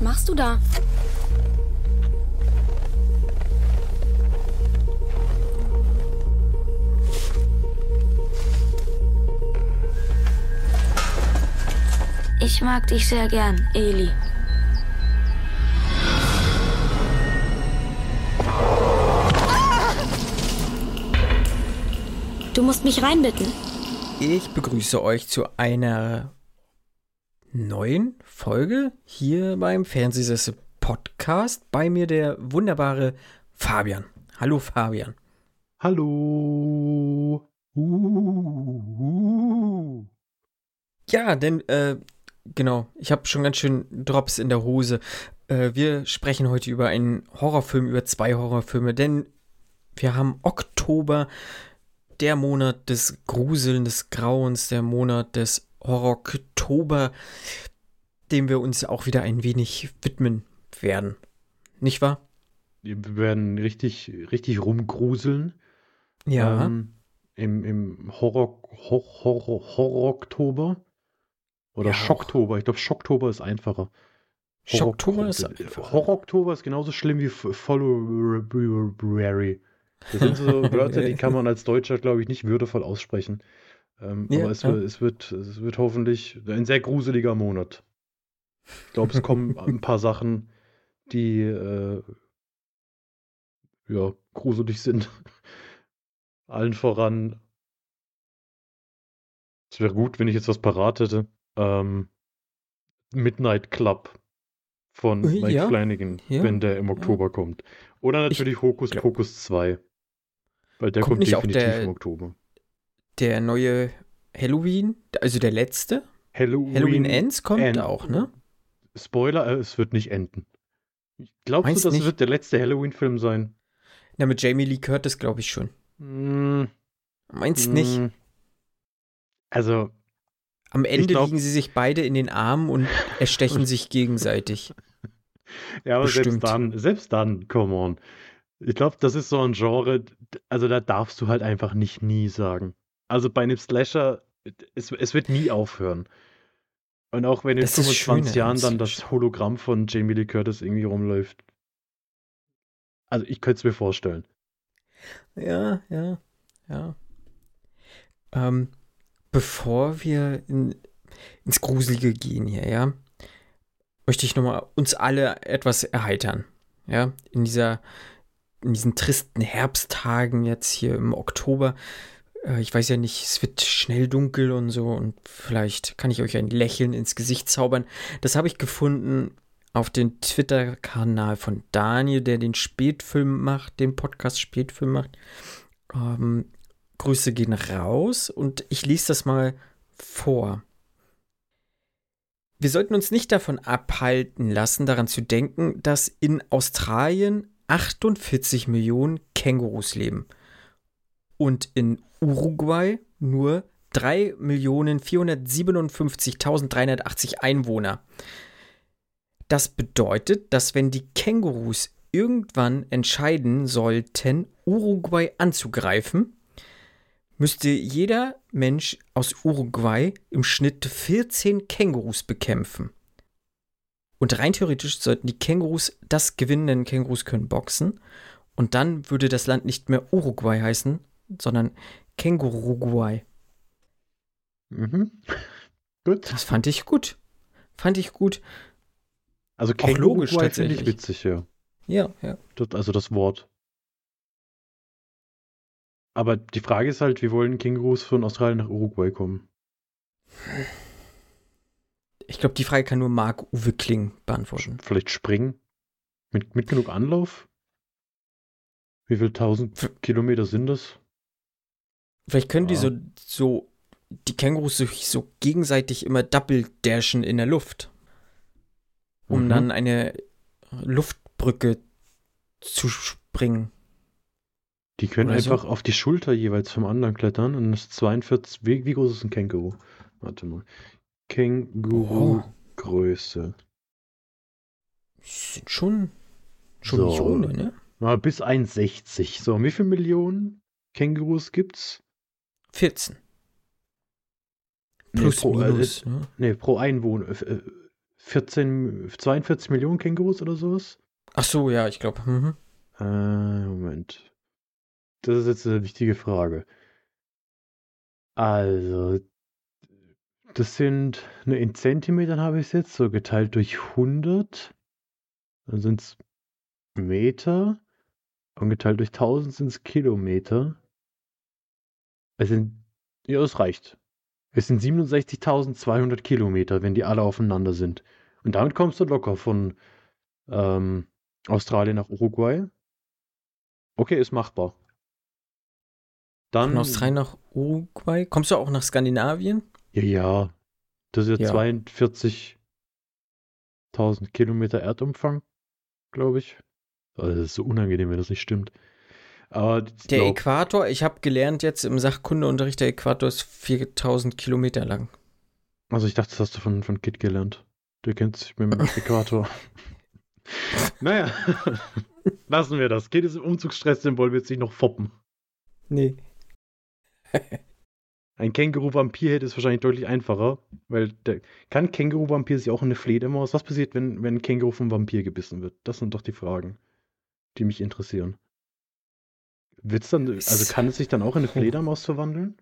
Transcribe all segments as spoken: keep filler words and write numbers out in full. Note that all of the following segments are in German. Was machst du da? Ich mag dich sehr gern, Eli. Du musst mich reinbitten. Ich begrüße euch zu einer neuen Folge hier beim Fernsehsessel Podcast. Bei mir der wunderbare Fabian. Hallo Fabian. Hallo. Uh. Ja, denn äh, genau, ich habe schon ganz schön Drops in der Hose. Äh, wir sprechen heute über einen Horrorfilm, über zwei Horrorfilme, denn wir haben Oktober. Der Monat des Gruseln, des Grauens, der Monat des Horror-Oktober, dem wir uns auch wieder ein wenig widmen werden. Nicht wahr? Wir werden richtig, richtig rumgruseln. Ja. Ähm, Im im Horror, Horror, Horror, Horror-Oktober. Oder ja, Schocktober. Ich glaube, Schocktober ist einfacher. Schocktober ist einfacher. Horror-Oktober ist genauso schlimm wie Follow-Berry. Das sind so Wörter, die kann man als Deutscher, glaube ich, nicht würdevoll aussprechen. Ähm, ja, aber es, ja. es, wird, es wird hoffentlich ein sehr gruseliger Monat. Ich glaube, es kommen ein paar Sachen, die äh, ja, gruselig sind. Allen voran. Es wäre gut, wenn ich jetzt was parat hätte. Ähm, Midnight Club von Mike ja. Flanagan, ja. wenn der im Oktober ja. kommt. Oder natürlich ich, Hokus glaub, Pokus zwei. Weil der kommt, kommt definitiv der, im Oktober. Der neue Halloween, also der letzte. Halloween, Halloween Ends kommt End. auch, ne? Spoiler, es wird nicht enden. Glaubst Meinst du, das nicht? wird der letzte Halloween-Film sein? Na, mit Jamie Lee Curtis glaube ich schon. Mm. Meinst mm. nicht? Also am Ende glaub, liegen sie sich beide in den Armen und erstechen sich gegenseitig. Ja, aber Bestimmt. selbst dann, selbst dann, come on. Ich glaube, das ist so ein Genre, also da darfst du halt einfach nicht nie sagen. Also bei einem Slasher, es, es wird nie aufhören. Und auch wenn in fünfundzwanzig Jahren dann das Hologramm von Jamie Lee Curtis irgendwie rumläuft. Also ich könnte es mir vorstellen. Ja, ja, ja. Ähm, bevor wir in, ins Gruselige gehen hier, ja, möchte ich nochmal uns alle etwas erheitern. Ja, in dieser, in diesen tristen Herbsttagen jetzt hier im Oktober. Äh, ich weiß ja nicht, es wird schnell dunkel und so und vielleicht kann ich euch ein Lächeln ins Gesicht zaubern. Das habe ich gefunden auf dem Twitter-Kanal von Daniel, der den Spätfilm macht, den Podcast Spätfilm macht. Ähm, Grüße gehen raus und ich lese das mal vor. Wir sollten uns nicht davon abhalten lassen, daran zu denken, dass in Australien achtundvierzig Millionen Kängurus leben und in Uruguay nur drei Millionen vierhundertsiebenundfünfzigtausenddreihundertachtzig Einwohner. Das bedeutet, dass wenn die Kängurus irgendwann entscheiden sollten, Uruguay anzugreifen, müsste jeder Mensch aus Uruguay im Schnitt vierzehn Kängurus bekämpfen. Und rein theoretisch sollten die Kängurus das gewinnen, denn Kängurus können boxen. Und dann würde das Land nicht mehr Uruguay heißen, sondern Känguruguay. Mhm. Gut. Das fand ich gut. Fand ich gut. Also Känguruguay finde ich witzig, ja. Ja, ja. Das, also das Wort. Aber die Frage ist halt, wie wollen Kängurus von Australien nach Uruguay kommen? Ich glaube, die Frage kann nur Marc-Uwe Kling beantworten. Vielleicht springen? Mit, mit genug Anlauf? Wie viel tausend F- Kilometer sind das? Vielleicht können ah. die so, so, die Kängurus sich so gegenseitig immer double-dashen in der Luft. Um mhm. dann eine Luftbrücke zu springen. Die können Oder einfach so. auf die Schulter jeweils vom anderen klettern und das zweiundvierzig, wie, wie groß ist ein Känguru? Warte mal. Känguru-Größe. Oh. Sind schon, schon so. nicht ohne, ne? Mal bis eins Komma sechzig. So, wie viele Millionen Kängurus gibt's? vierzehn. Plus, nee, pro, minus. Äh, ne? Nee, pro Einwohner. Äh, vierzehn, zweiundvierzig Millionen Kängurus oder sowas. Ach so, ja, ich glaube. Mhm. Äh, Moment. Das ist jetzt eine wichtige Frage. Also, das sind, ne, in Zentimetern habe ich es jetzt, so geteilt durch hundert, dann sind es Meter und geteilt durch tausend sind es Kilometer. Es sind, ja, es reicht. Es sind siebenundsechzigtausendzweihundert Kilometer, wenn die alle aufeinander sind. Und damit kommst du locker von ähm, Australien nach Uruguay. Okay, ist machbar. Dann, von Australien nach Uruguay? Kommst du auch nach Skandinavien? Ja, ja. Das ist ja, ja. zweiundvierzigtausend Kilometer Erdumfang, glaube ich. Das ist so unangenehm, wenn das nicht stimmt. Aber der glaub, Äquator, ich habe gelernt jetzt im Sachkundeunterricht, der Äquator ist viertausend Kilometer lang. Also ich dachte, das hast du von, von Kit gelernt. Du kennst dich mit dem Äquator. Naja, lassen wir das. Kit ist im Umzugsstress-Symbol, wird sich noch foppen. Nee. Ein Känguru-Vampir hätte es wahrscheinlich deutlich einfacher, weil der, kann Känguru-Vampir sich auch in eine Fledermaus? Was passiert, wenn, wenn ein Känguru vom Vampir gebissen wird? Das sind doch die Fragen, die mich interessieren. Wird's dann, also kann es sich dann auch in eine Fledermaus verwandeln?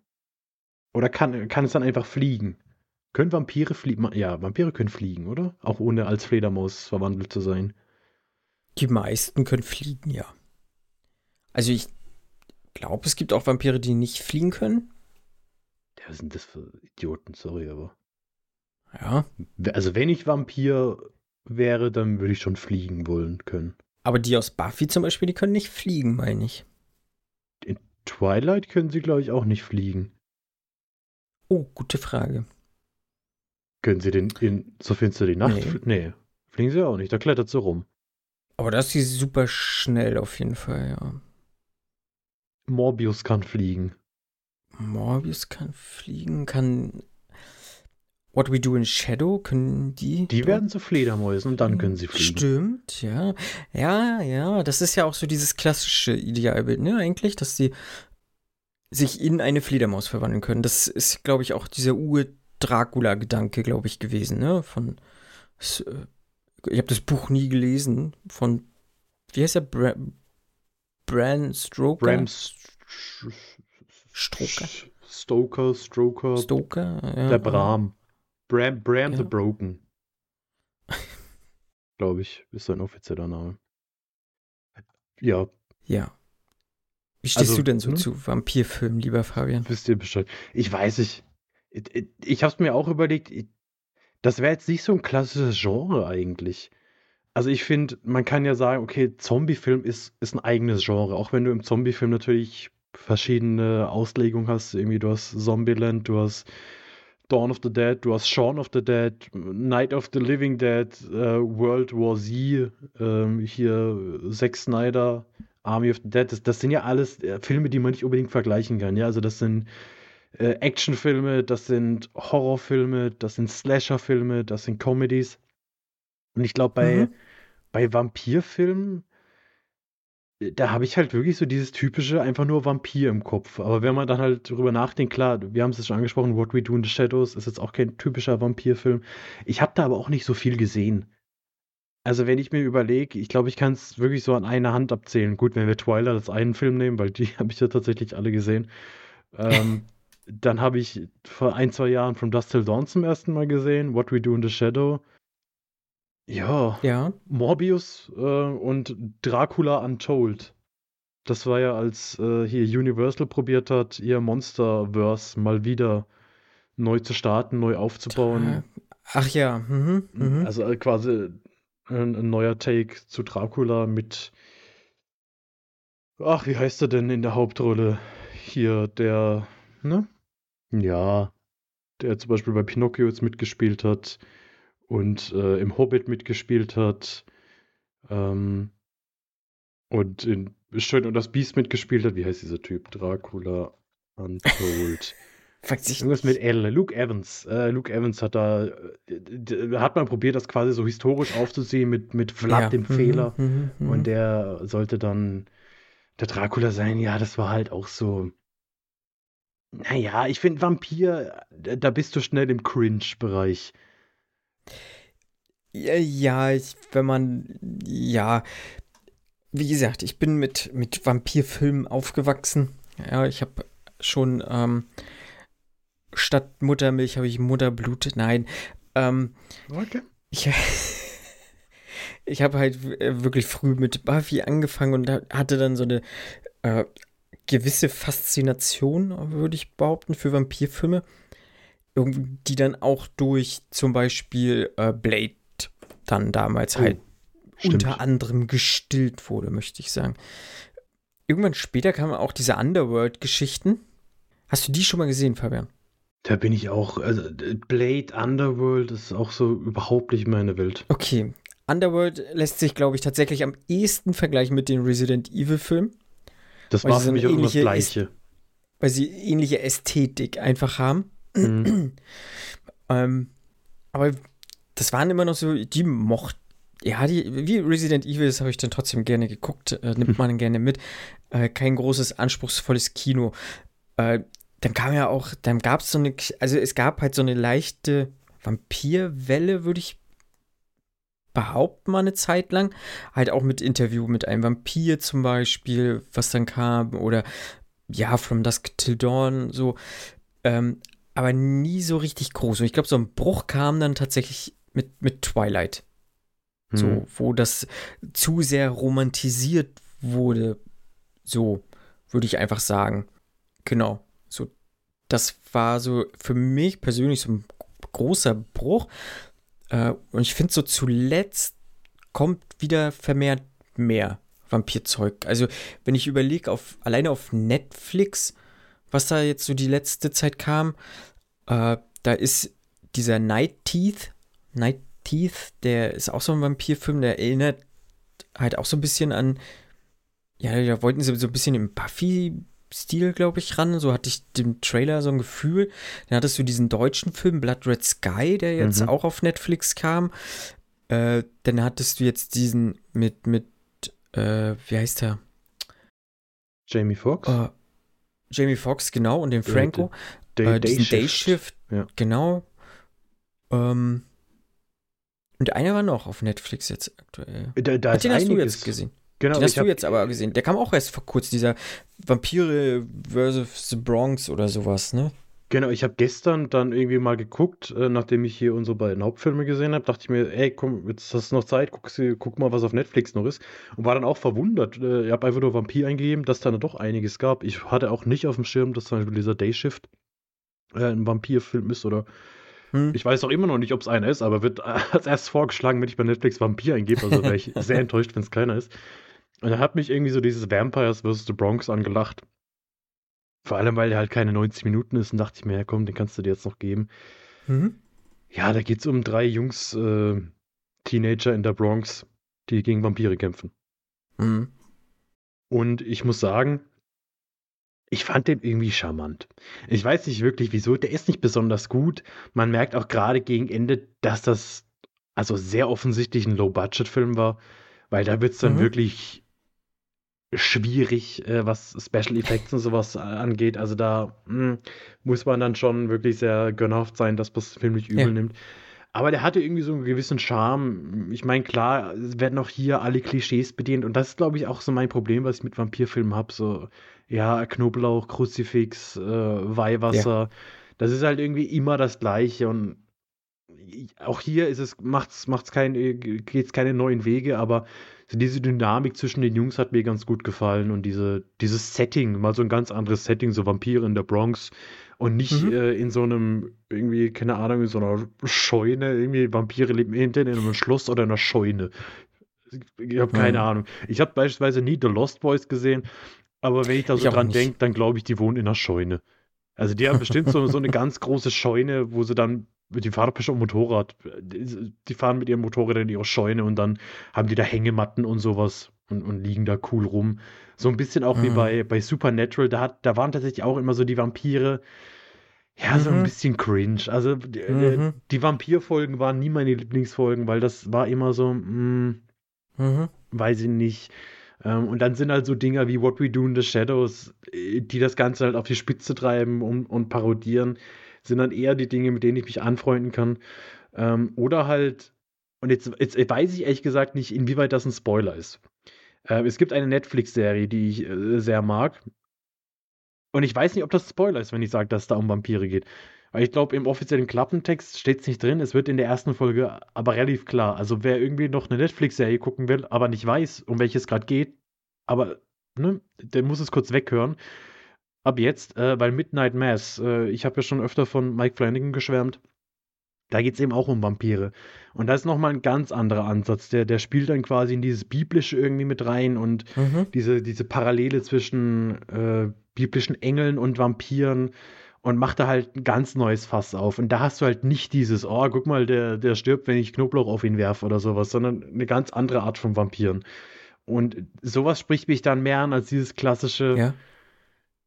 Oder kann, kann es dann einfach fliegen? Können Vampire fliegen? Ja, Vampire können fliegen, oder? Auch ohne als Fledermaus verwandelt zu sein. Die meisten können fliegen, ja. Also ich glaube, es gibt auch Vampire, die nicht fliegen können. Ja, was sind das für Idioten? Sorry, aber... Ja. Also wenn ich Vampir wäre, dann würde ich schon fliegen wollen können. Aber die aus Buffy zum Beispiel, die können nicht fliegen, meine ich. In Twilight können sie, glaube ich, auch nicht fliegen. Oh, gute Frage. Können sie denn in So Finster die Nacht? Nee. Fl- nee, fliegen sie auch nicht, da klettert sie rum. Aber das ist super schnell auf jeden Fall, ja. Morbius kann fliegen. Morbius kann fliegen, kann... What We Do in Shadow, können die... Die werden zu Fledermäusen und dann können sie fliegen. Stimmt, ja. Ja, ja, das ist ja auch so dieses klassische Idealbild, ne, eigentlich, dass sie sich in eine Fledermaus verwandeln können. Das ist, glaube ich, auch dieser Ur-Dracula-Gedanke, glaube ich, gewesen, ne, von... Ich habe das Buch nie gelesen, von... Wie heißt der? Bra- Bram Stoker? Bram St- Stoker. Stoker, Stoker. Stoker, ja. Der Bram. Bram, Bram ja. The Broken. Glaube ich, ist sein offizieller Name. Ja. Ja. Wie stehst also, du denn so ne? zu Vampirfilmen, lieber Fabian? Wisst ihr Bescheid? Ich weiß nicht. Ich, ich, ich hab's mir auch überlegt, ich, das wäre jetzt nicht so ein klassisches Genre eigentlich. Also ich finde, man kann ja sagen, okay, Zombiefilm ist, ist ein eigenes Genre. Auch wenn du im Zombiefilm natürlich verschiedene Auslegungen hast. Irgendwie, du hast Zombieland, du hast Dawn of the Dead, du hast Shaun of the Dead, Night of the Living Dead, uh, World War Z, ähm, hier Zack Snyder, Army of the Dead. Das, das sind ja alles äh, Filme, die man nicht unbedingt vergleichen kann. Ja? Also das sind äh, Actionfilme, das sind Horrorfilme, das sind Slasherfilme, das sind Comedies. Und ich glaube, bei, mhm. bei Vampirfilmen, da habe ich halt wirklich so dieses typische einfach nur Vampir im Kopf. Aber wenn man dann halt drüber nachdenkt, klar, wir haben es schon angesprochen, What We Do in the Shadows ist jetzt auch kein typischer Vampirfilm. Ich habe da aber auch nicht so viel gesehen. Also wenn ich mir überlege, ich glaube, ich kann es wirklich so an einer Hand abzählen. Gut, wenn wir Twilight als einen Film nehmen, weil die habe ich ja tatsächlich alle gesehen. Ähm, dann habe ich vor ein, zwei Jahren From Dusk Till Dawn zum ersten Mal gesehen, What We Do in the Shadow. Ja, ja, Morbius äh, und Dracula Untold. Das war ja, als äh, hier Universal probiert hat, ihr Monsterverse mal wieder neu zu starten, neu aufzubauen. Ach ja. Mhm. Mhm. Also äh, quasi ein, ein neuer Take zu Dracula mit ach, wie heißt er denn in der Hauptrolle? Hier, der, ne? Ja, der zum Beispiel bei Pinocchio jetzt mitgespielt hat. Und äh, im Hobbit mitgespielt hat. Ähm, und in Schön und das Biest mitgespielt hat. Wie heißt dieser Typ? Dracula Untold. Weiß ich Irgendwas nicht. Mit L. Luke Evans. Äh, Luke Evans hat da. D- d- hat man probiert, das quasi so historisch aufzuziehen mit, mit Vlad, ja. dem mhm, Fehler. Mhm, mhm. Und der sollte dann der Dracula sein. Ja, das war halt auch so. Naja, ich finde Vampir, da bist du schnell im Cringe-Bereich. Ja, ich, wenn man, ja, wie gesagt, ich bin mit, mit Vampirfilmen aufgewachsen. Ja, ich habe schon, ähm, statt Muttermilch habe ich Mutterblut. Nein, ähm, okay. ich, ich habe halt wirklich früh mit Buffy angefangen und hatte dann so eine äh, gewisse Faszination, würde ich behaupten, für Vampirfilme, die dann auch durch zum Beispiel äh, Blade dann damals oh, halt stimmt. unter anderem gestillt wurde, möchte ich sagen. Irgendwann später kamen auch diese Underworld-Geschichten. Hast du die schon mal gesehen, Fabian? Da bin ich auch, also Blade, Underworld ist auch so überhaupt nicht meine Welt. Okay, Underworld lässt sich, glaube ich, tatsächlich am ehesten vergleichen mit den Resident Evil-Filmen. Das war für mich auch das Gleiche. Weil sie ähnliche Ästhetik einfach haben. Mhm. ähm, aber das waren immer noch so, die mochten, ja, die, wie Resident Evil, das habe ich dann trotzdem gerne geguckt, äh, nimmt man dann gerne mit. Äh, kein großes, anspruchsvolles Kino. Äh, dann kam ja auch, dann gab es so eine, also es gab halt so eine leichte Vampirwelle, würde ich behaupten, mal eine Zeit lang. Halt auch mit Interview mit einem Vampir zum Beispiel, was dann kam, oder ja, From Dusk Till Dawn, so. Ähm, aber nie so richtig groß. Und ich glaube, so ein Bruch kam dann tatsächlich mit, mit Twilight. So, hm. wo das zu sehr romantisiert wurde. So, würde ich einfach sagen. Genau. So, das war so für mich persönlich so ein großer Bruch. Äh, und ich finde so zuletzt kommt wieder vermehrt mehr Vampirzeug. Also, wenn ich überlege, auf, alleine auf Netflix, was da jetzt so die letzte Zeit kam, äh, da ist dieser Night Teeth, Night Teeth, der ist auch so ein Vampirfilm, der erinnert halt auch so ein bisschen an, ja, da wollten sie so ein bisschen im Buffy-Stil, glaube ich, ran, so hatte ich dem Trailer so ein Gefühl. Dann hattest du diesen deutschen Film Blood Red Sky, der jetzt mhm. auch auf Netflix kam. Äh, dann hattest du jetzt diesen mit, mit, äh, wie heißt der? Jamie Foxx? Äh, Jamie Foxx, genau, und den Franco. Day, äh, diesen Day Shift, ja. Genau. Ähm, und einer war noch auf Netflix jetzt aktuell. Da, da Ach, den hast du jetzt gesehen. Genau, den hast du hab, jetzt aber gesehen. Der kam auch erst vor kurzem, dieser Vampire versus the Bronx oder sowas, ne? Genau, ich habe gestern dann irgendwie mal geguckt, äh, nachdem ich hier unsere beiden Hauptfilme gesehen habe, dachte ich mir, ey, komm, jetzt hast du noch Zeit, guck, guck mal, was auf Netflix noch ist. Und war dann auch verwundert. Äh, ich habe einfach nur Vampir eingegeben, dass da doch einiges gab. Ich hatte auch nicht auf dem Schirm, dass zum Beispiel dieser Day Shift äh, ein Vampirfilm ist oder hm. ich weiß auch immer noch nicht, ob es einer ist, aber wird äh, als erstes vorgeschlagen, wenn ich bei Netflix Vampir eingebe. Also wäre ich sehr enttäuscht, wenn es keiner ist. Und dann hat mich irgendwie so dieses Vampires versus the Bronx angelacht. Vor allem, weil er halt keine neunzig Minuten ist, und dachte ich mir, ja komm, den kannst du dir jetzt noch geben. Mhm. Ja, da geht's um drei Jungs, äh, Teenager in der Bronx, die gegen Vampire kämpfen. Mhm. Und ich muss sagen, ich fand den irgendwie charmant. Ich weiß nicht wirklich wieso, der ist nicht besonders gut. Man merkt auch gerade gegen Ende, dass das also sehr offensichtlich ein Low-Budget-Film war, weil da wird's dann mhm. wirklich schwierig, äh, was Special Effects und sowas angeht. Also da mh, muss man dann schon wirklich sehr gönnhaft sein, dass man den Film nicht übel ja. nimmt. Aber der hatte irgendwie so einen gewissen Charme. Ich meine, klar, es werden auch hier alle Klischees bedient. Und das ist, glaube ich, auch so mein Problem, was ich mit Vampirfilmen habe. So, ja, Knoblauch, Kruzifix, äh, Weihwasser. Ja. Das ist halt irgendwie immer das Gleiche. Und auch hier ist es, macht's, macht's kein, geht's keine neuen Wege, aber diese Dynamik zwischen den Jungs hat mir ganz gut gefallen und diese, dieses Setting, mal so ein ganz anderes Setting, so Vampire in der Bronx und nicht mhm. äh, in so einem, irgendwie, keine Ahnung, in so einer Scheune, irgendwie Vampire leben hinten in einem Schloss oder in einer Scheune. Ich habe keine mhm. Ahnung. Ich habe beispielsweise nie The Lost Boys gesehen, aber wenn ich da so ich dran denke, dann glaube ich, die wohnen in einer Scheune. Also die haben bestimmt so, so eine ganz große Scheune, wo sie dann die fahren bestimmt Motorrad. Die fahren mit ihrem Motorrad in ihre Scheune und dann haben die da Hängematten und sowas und, und liegen da cool rum. So ein bisschen auch mhm. wie bei, bei Supernatural. Da, hat, da waren tatsächlich auch immer so die Vampire. Ja, mhm. so ein bisschen cringe. Also mhm. die Vampirfolgen waren nie meine Lieblingsfolgen, weil das war immer so, mh, mhm. weiß ich nicht. Und dann sind halt so Dinger wie What We Do in the Shadows, die das Ganze halt auf die Spitze treiben und, und parodieren. Sind dann eher die Dinge, mit denen ich mich anfreunden kann. Ähm, oder halt und jetzt, jetzt weiß ich ehrlich gesagt nicht, inwieweit das ein Spoiler ist. Äh, es gibt eine Netflix-Serie, die ich äh, sehr mag. Und ich weiß nicht, ob das Spoiler ist, wenn ich sage, dass es da um Vampire geht. Weil ich glaube, im offiziellen Klappentext steht es nicht drin. Es wird in der ersten Folge aber relativ klar. Also wer irgendwie noch eine Netflix-Serie gucken will, aber nicht weiß, um welches es gerade geht, aber ne, der muss es kurz weghören. Ab jetzt, äh, weil Midnight Mass, äh, ich habe ja schon öfter von Mike Flanagan geschwärmt, da geht es eben auch um Vampire. Und da ist nochmal ein ganz anderer Ansatz. Der, der spielt dann quasi in dieses Biblische irgendwie mit rein und mhm. diese, diese Parallele zwischen äh, biblischen Engeln und Vampiren und macht da halt ein ganz neues Fass auf. Und da hast du halt nicht dieses, oh, guck mal, der, der stirbt, wenn ich Knoblauch auf ihn werfe oder sowas, sondern eine ganz andere Art von Vampiren. Und sowas spricht mich dann mehr an als dieses klassische, ja.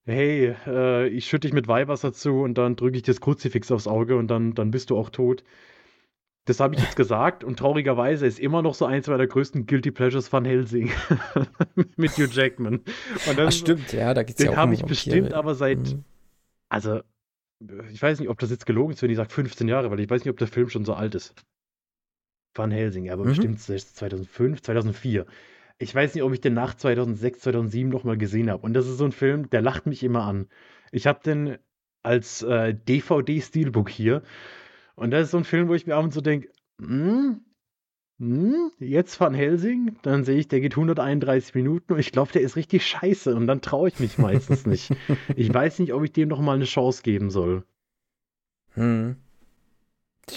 hey, äh, ich schütte dich mit Weihwasser zu und dann drücke ich das Kruzifix aufs Auge und dann, dann bist du auch tot. Das habe ich jetzt gesagt und traurigerweise ist immer noch so eins meiner größten Guilty Pleasures Van Helsing mit Hugh Jackman. Und das, Ach stimmt, ja, da geht's den ja auch habe um ich bestimmt Vampire. Aber seit, mhm. also ich weiß nicht, ob das jetzt gelogen ist, wenn ich sage fünfzehn Jahre, weil ich weiß nicht, ob der Film schon so alt ist. Van Helsing, aber mhm. bestimmt zweitausendfünf, zweitausendvier. Ich weiß nicht, ob ich den nach zweitausendsechs, zweitausendsieben nochmal gesehen habe. Und das ist so ein Film, der lacht mich immer an. Ich habe den als äh, D V D-Steelbook hier. Und das ist so ein Film, wo ich mir ab und zu denke, hm, hm, jetzt Van Helsing? Dann sehe ich, der geht hunderteinunddreißig Minuten und ich glaube, der ist richtig scheiße. Und dann traue ich mich meistens nicht. Ich weiß nicht, ob ich dem nochmal eine Chance geben soll. Hm.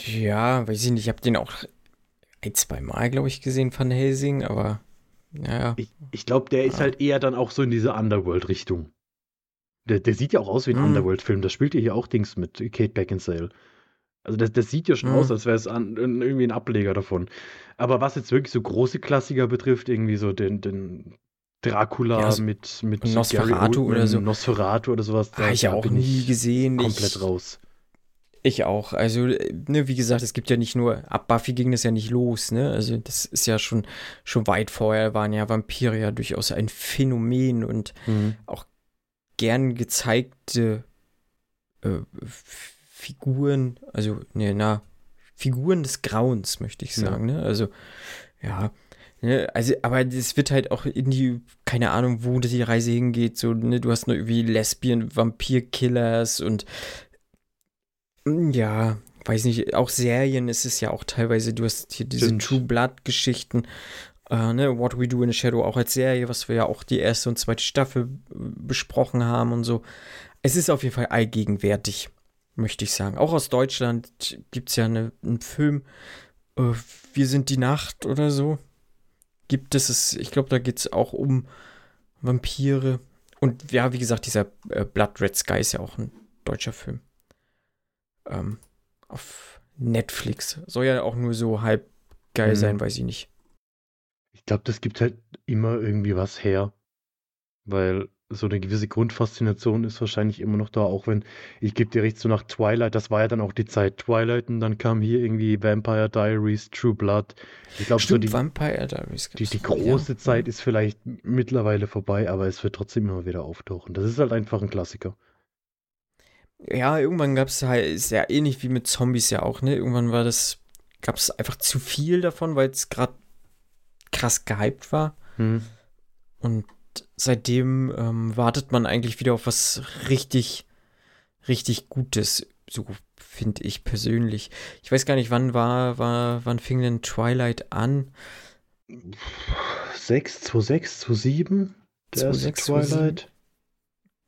Ja, weiß ich nicht. Ich habe den auch ein, zwei Mal, glaube ich, gesehen, Van Helsing, aber... Ja. Ich, ich glaube, der ist ja. halt eher dann auch so in diese Underworld-Richtung. Der, der sieht ja auch aus wie ein mhm. Underworld-Film. Da spielt ja hier auch Dings mit Kate Beckinsale. Also das, das sieht ja schon mhm. aus, als wäre es irgendwie ein Ableger davon. Aber was jetzt wirklich so große Klassiker betrifft, irgendwie so den, den Dracula ja, also mit, mit Nosferatu Oldman, oder so. Nosferatu oder sowas. Habe ich ja auch nie gesehen. Komplett ich, raus. Ich auch. Also, ne, wie gesagt, es gibt ja nicht nur, ab Buffy ging das ja nicht los, ne? Also, das ist ja schon, schon weit vorher, waren ja Vampire ja durchaus ein Phänomen und mhm. auch gern gezeigte äh, Figuren, also, ne, na, Figuren des Grauens, möchte ich sagen, ja. ne? Also, ja. Also, aber es wird halt auch in die, keine Ahnung, wo die Reise hingeht, so, ne, du hast nur irgendwie Lesbien, Vampir-Killers und ja, weiß nicht, auch Serien ist es ja auch teilweise, du hast hier diese Stimmt. True-Blood-Geschichten, äh, ne, What We Do in the Shadow auch als Serie, was wir ja auch die erste und zweite Staffel besprochen haben und so. Es ist auf jeden Fall allgegenwärtig, möchte ich sagen. Auch aus Deutschland gibt es ja eine, einen Film, äh, Wir sind die Nacht oder so, gibt es, es ich glaube, da geht es auch um Vampire. Und ja, wie gesagt, dieser äh, Blood Red Sky ist ja auch ein deutscher Film. Um, auf Netflix. Soll ja auch nur so halb geil mhm. sein, weiß ich nicht. Ich glaube, das gibt halt immer irgendwie was her. Weil so eine gewisse Grundfaszination ist wahrscheinlich immer noch da, auch wenn, ich gebe dir recht, so nach Twilight, das war ja dann auch die Zeit Twilight und dann kam hier irgendwie Vampire Diaries, True Blood. Ich glaube, so die, Vampire Diaries die, die große ja. Zeit ist vielleicht mittlerweile vorbei, aber es wird trotzdem immer wieder auftauchen. Das ist halt einfach ein Klassiker. Ja, irgendwann gab es halt, ist ja ähnlich wie mit Zombies ja auch, ne? Irgendwann war das, gab es einfach zu viel davon, weil es gerade krass gehypt war. Hm. Und seitdem ähm, wartet man eigentlich wieder auf was richtig, richtig Gutes. So finde ich persönlich. Ich weiß gar nicht, wann war, war wann fing denn Twilight an? sechs, zweitausendsechs, zweitausendsieben? Der erste Twilight.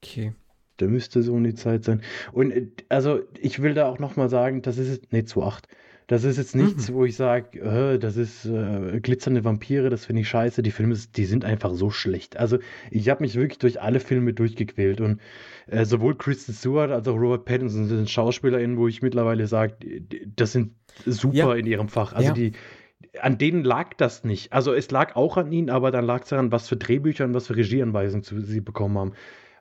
Okay. Da müsste so eine Zeit sein. Und also ich will da auch nochmal sagen, das ist jetzt, nee, zweitausendacht. Das ist jetzt nichts, mhm. wo ich sage, äh, das ist äh, glitzernde Vampire, das finde ich scheiße. Die Filme, die sind einfach so schlecht. Also ich habe mich wirklich durch alle Filme durchgequält. Und äh, sowohl Kristen Stewart als auch Robert Pattinson sind SchauspielerInnen, wo ich mittlerweile sage, das sind super ja. in ihrem Fach. Also ja. die an denen lag das nicht. Also es lag auch an ihnen, aber dann lag es daran, was für Drehbücher und was für Regieanweisungen sie bekommen haben.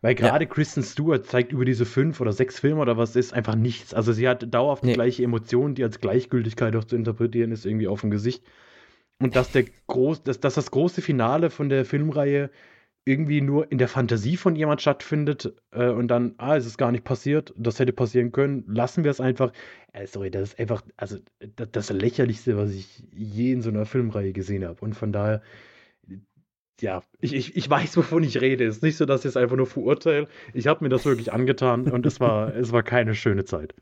Weil gerade ja. Kristen Stewart zeigt über diese fünf oder sechs Filme oder was ist, einfach nichts. Also sie hat dauerhaft die nee. gleiche Emotion, die als Gleichgültigkeit auch zu interpretieren ist, irgendwie auf dem Gesicht. Und dass, der groß, dass, dass das große Finale von der Filmreihe irgendwie nur in der Fantasie von jemand stattfindet äh, und dann, ah, es ist gar nicht passiert, das hätte passieren können, lassen wir es einfach. Äh, sorry, das ist einfach, also das, das Lächerlichste, was ich je in so einer Filmreihe gesehen habe. Und von daher, ja, ich, ich, ich weiß, wovon ich rede. Es ist nicht so, dass ich es einfach nur verurteile. Ich habe mir das wirklich angetan und es war, es war keine schöne Zeit.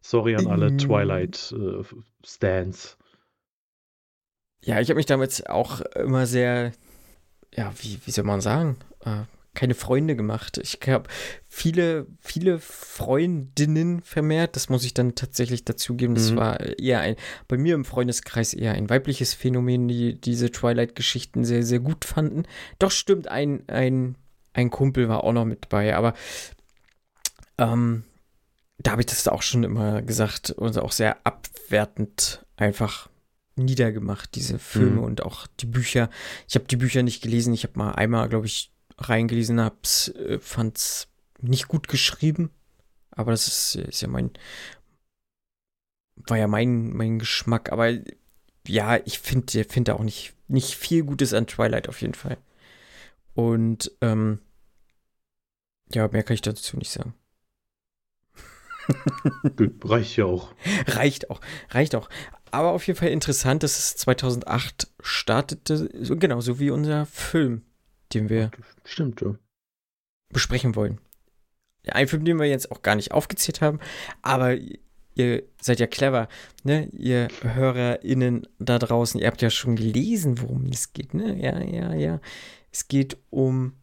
Sorry an alle ähm, Twilight-Stans. Äh, ja, ich habe mich damit auch immer sehr, ja, wie, wie soll man sagen, äh, keine Freunde gemacht. Ich habe viele, viele Freundinnen vermehrt. Das muss ich dann tatsächlich dazugeben. Das mhm. war eher ein, bei mir im Freundeskreis eher ein weibliches Phänomen, die diese Twilight-Geschichten sehr, sehr gut fanden. Doch stimmt, ein, ein, ein Kumpel war auch noch mit dabei, aber ähm, da habe ich das auch schon immer gesagt und auch sehr abwertend einfach niedergemacht, diese Filme mhm. und auch die Bücher. Ich habe die Bücher nicht gelesen. Ich habe mal einmal, glaube ich, reingelesen, hab's, fand's nicht gut geschrieben. Aber das ist, ist ja mein, war ja mein, mein Geschmack. Aber ja, ich finde find da auch nicht, nicht viel Gutes an Twilight auf jeden Fall. Und ähm, ja, mehr kann ich dazu nicht sagen. Reicht ja auch. Reicht auch, reicht auch. Aber auf jeden Fall interessant, dass es zweitausendacht startete, so, genauso wie unser Film, den wir Stimmt, ja. besprechen wollen. Ein Film, den wir jetzt auch gar nicht aufgezählt haben, aber ihr seid ja clever, ne? Ihr HörerInnen da draußen, ihr habt ja schon gelesen, worum es geht, ne? Ja, ja, ja. Es geht um,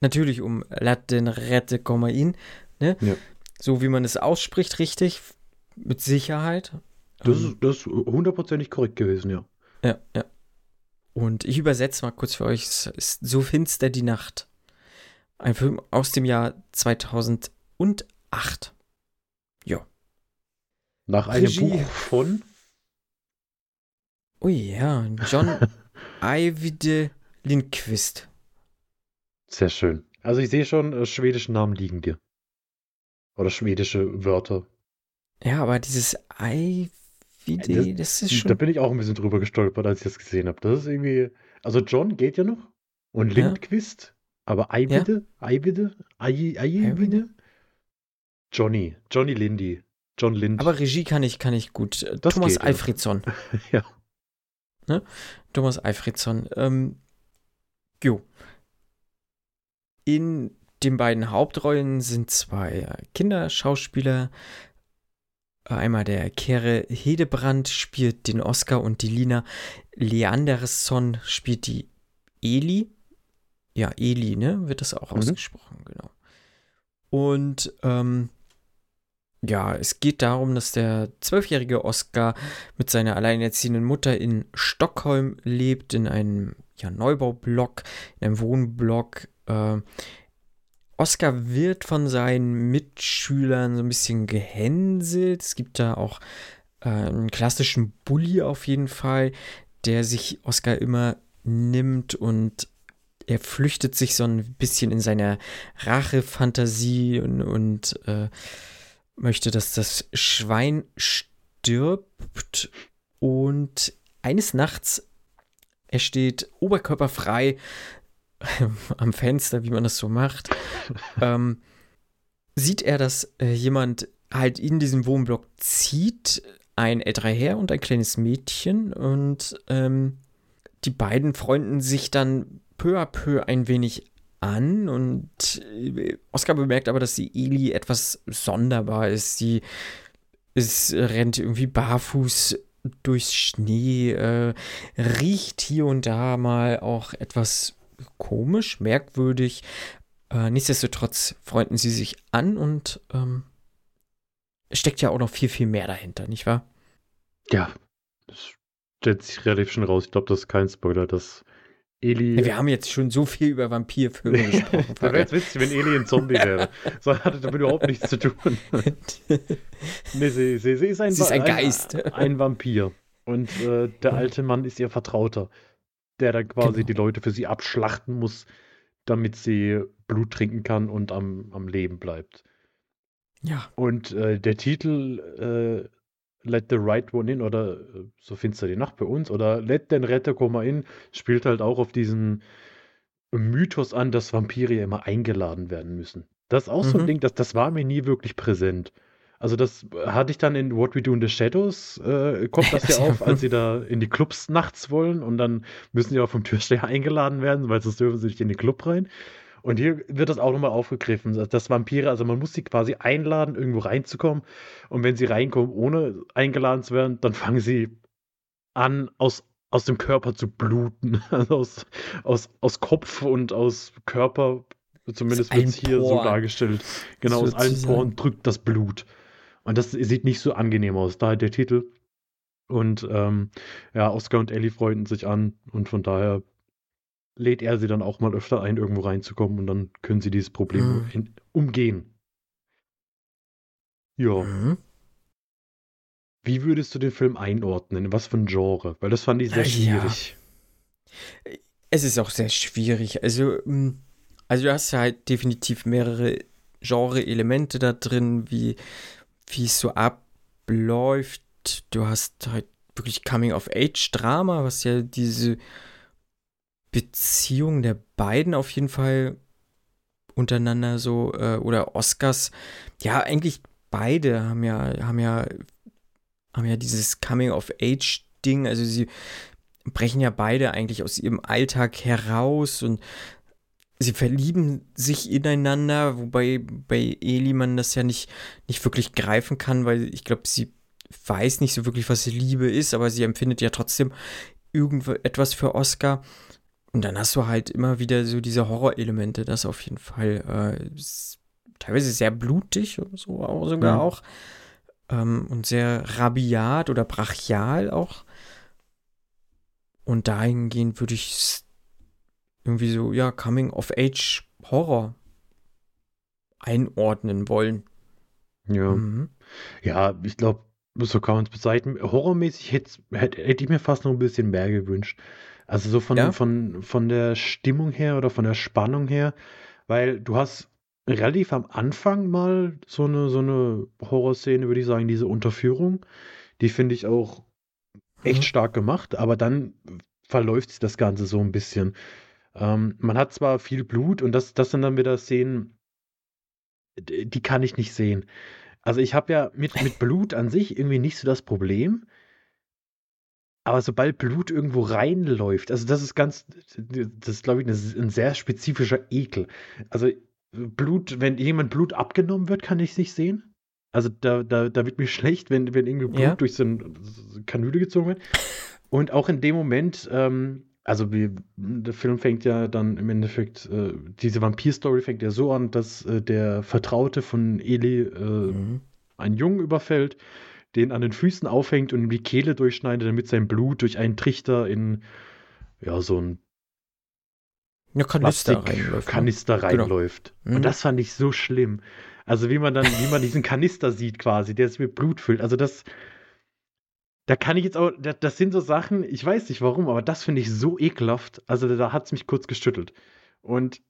natürlich um Let the Right One In, ne? Ja. So wie man es ausspricht, richtig, mit Sicherheit. Das ist, das ist hundertprozentig korrekt gewesen, ja. Ja, ja. Und ich übersetze mal kurz für euch, es ist So finster die Nacht. Ein Film aus dem Jahr zweitausendacht. Ja. Nach einem Regie. Buch von? Oh ja, John Ajvide Lindqvist. Sehr schön. Also ich sehe schon, äh, schwedische Namen liegen dir. Oder schwedische Wörter. Ja, aber dieses Ei, wie die, das, das ist schon... Da bin ich auch ein bisschen drüber gestolpert, als ich das gesehen habe. Das ist irgendwie... Also John geht ja noch und Lindqvist, ja. aber Ei bitte, ja. Ei bitte, Ei, Ei bitte. Johnny, Johnny Lindy, John Lind. Aber Regie kann ich, kann ich gut. Das Thomas geht, Alfredson. Ja. Ne? Thomas Alfredson. Ähm, jo. In den beiden Hauptrollen sind zwei Kinderschauspieler. Einmal der Kere Hedebrand spielt den Oscar und die Lina Leandersson spielt die Eli. Ja, Eli, ne? Wird das auch mhm. ausgesprochen, genau. Und ähm, ja, es geht darum, dass der zwölfjährige Oscar mit seiner alleinerziehenden Mutter in Stockholm lebt, in einem ja, Neubaublock, in einem Wohnblock. Äh, Oscar wird von seinen Mitschülern so ein bisschen gehänselt. Es gibt da auch äh, einen klassischen Bully auf jeden Fall, der sich Oscar immer nimmt und er flüchtet sich so ein bisschen in seiner Rache-Fantasie und, und äh, möchte, dass das Schwein stirbt. Und eines Nachts, er steht oberkörperfrei am Fenster, wie man das so macht, ähm, sieht er, dass äh, jemand halt in diesem Wohnblock zieht, ein älterer Herr und ein kleines Mädchen und ähm, die beiden freunden sich dann peu à peu ein wenig an und äh, Oscar bemerkt aber, dass die Eli etwas sonderbar ist. Sie ist, rennt irgendwie barfuß durchs Schnee, äh, riecht hier und da mal auch etwas komisch, merkwürdig. Äh, nichtsdestotrotz freunden sie sich an und ähm, es steckt ja auch noch viel, viel mehr dahinter, nicht wahr? Ja, das stellt sich relativ schon raus. Ich glaube, das ist kein Spoiler, dass Eli... Wir haben jetzt schon so viel über Vampirfilme gesprochen. Da wäre jetzt witzig, wenn Eli ein Zombie wäre. So hatte damit überhaupt nichts zu tun. Nee, sie, sie, sie ist ein, sie ist ein Geist. Ein, ein Vampir. Und äh, der alte Mann ist ihr Vertrauter, der dann quasi genau. die Leute für sie abschlachten muss, damit sie Blut trinken kann und am, am Leben bleibt. Ja. Und äh, der Titel äh, Let the Right One In oder So finster die Nacht bei uns oder Let den Retter Komma In spielt halt auch auf diesen Mythos an, dass Vampire immer eingeladen werden müssen. Das ist auch mhm. so ein Ding, das, das war mir nie wirklich präsent. Also das hatte ich dann in What We Do in the Shadows, äh, kommt das ja auf, als sie da in die Clubs nachts wollen und dann müssen sie auch vom Türsteher eingeladen werden, weil sonst dürfen sie nicht in den Club rein. Und hier wird das auch nochmal aufgegriffen, dass Vampire, also man muss sie quasi einladen, irgendwo reinzukommen. Und wenn sie reinkommen, ohne eingeladen zu werden, dann fangen sie an, aus, aus dem Körper zu bluten. Also aus, aus, aus Kopf und aus Körper, zumindest wird es hier so dargestellt. Genau, aus allen Poren drückt das Blut. Und das sieht nicht so angenehm aus, daher der Titel. Und ähm, ja, Oscar und Ellie freunden sich an und von daher lädt er sie dann auch mal öfter ein, irgendwo reinzukommen und dann können sie dieses Problem mhm. in, umgehen. Ja. Mhm. Wie würdest du den Film einordnen? In was für ein Genre? Weil das fand ich sehr schwierig. Ja. Es ist auch sehr schwierig. Also, also du hast ja halt definitiv mehrere Genre-Elemente da drin, wie wie es so abläuft. Du hast halt wirklich Coming-of-Age-Drama, was ja diese Beziehung der beiden auf jeden Fall untereinander so, äh, oder Oscars, ja, eigentlich beide haben ja, haben ja, haben ja dieses Coming-of-Age-Ding, also sie brechen ja beide eigentlich aus ihrem Alltag heraus und sie verlieben sich ineinander, wobei bei Ellie man das ja nicht, nicht wirklich greifen kann, weil ich glaube, sie weiß nicht so wirklich, was Liebe ist, aber sie empfindet ja trotzdem irgendetwas für Oscar. Und dann hast du halt immer wieder so diese Horrorelemente, das auf jeden Fall äh, teilweise sehr blutig und so auch sogar ja. auch ähm, und sehr rabiat oder brachial auch. Und dahingehend würde ich irgendwie so, ja, Coming-of-Age-Horror einordnen wollen. Ja, mhm. ja ich glaube, so kann man es bezeichnen. Horrormäßig hätte hätt, hätt ich mir fast noch ein bisschen mehr gewünscht. Also so von, ja. von, von der Stimmung her oder von der Spannung her, weil du hast relativ am Anfang mal so eine, so eine Horrorszene, würde ich sagen, diese Unterführung, die finde ich auch echt mhm. stark gemacht, aber dann verläuft sich das Ganze so ein bisschen. Ähm, man hat zwar viel Blut und das, das sind dann wieder Szenen, die kann ich nicht sehen. Also ich habe ja mit, mit Blut an sich irgendwie nicht so das Problem, aber sobald Blut irgendwo reinläuft, also das ist ganz, das ist, glaube ich, eine, ein sehr spezifischer Ekel. Also Blut, wenn jemand Blut abgenommen wird, kann ich es nicht sehen. Also da, da, da wird mir schlecht, wenn, wenn irgendwie Blut ja. durch so eine Kanüle gezogen wird. Und auch in dem Moment, ähm, also wie, der Film fängt ja dann im Endeffekt, äh, diese Vampir-Story fängt ja so an, dass äh, der Vertraute von Eli äh, mhm. einen Jungen überfällt, den an den Füßen aufhängt und ihm die Kehle durchschneidet, damit sein Blut durch einen Trichter in ja so ein ja, Kanister reinläuft. Kanister reinläuft. Genau. Und das fand ich so schlimm. Also wie man dann, wie man diesen Kanister sieht quasi, der sich mit Blut füllt. Also das, da kann ich jetzt auch, das sind so Sachen, ich weiß nicht warum, aber das finde ich so ekelhaft. Also da hat es mich kurz geschüttelt. Und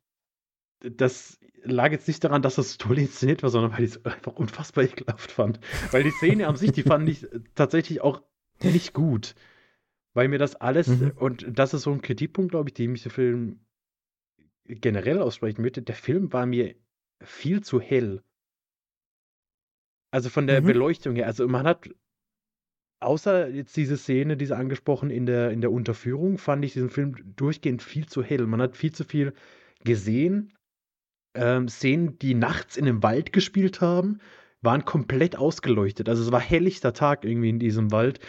das lag jetzt nicht daran, dass das toll inszeniert war, sondern weil ich es einfach unfassbar ekelhaft fand. Weil die Szene an sich, die fand ich tatsächlich auch nicht gut. Weil mir das alles, mhm. und das ist so ein Kritikpunkt, glaube ich, den ich dem Film generell aussprechen möchte, der Film war mir viel zu hell. Also von der mhm. Beleuchtung her, also man hat, außer jetzt diese Szene, diese angesprochen in der, in der Unterführung, fand ich diesen Film durchgehend viel zu hell. Man hat viel zu viel gesehen. Ähm, Szenen, die nachts in einem Wald gespielt haben, waren komplett ausgeleuchtet. Also es war helllichter Tag irgendwie in diesem Wald,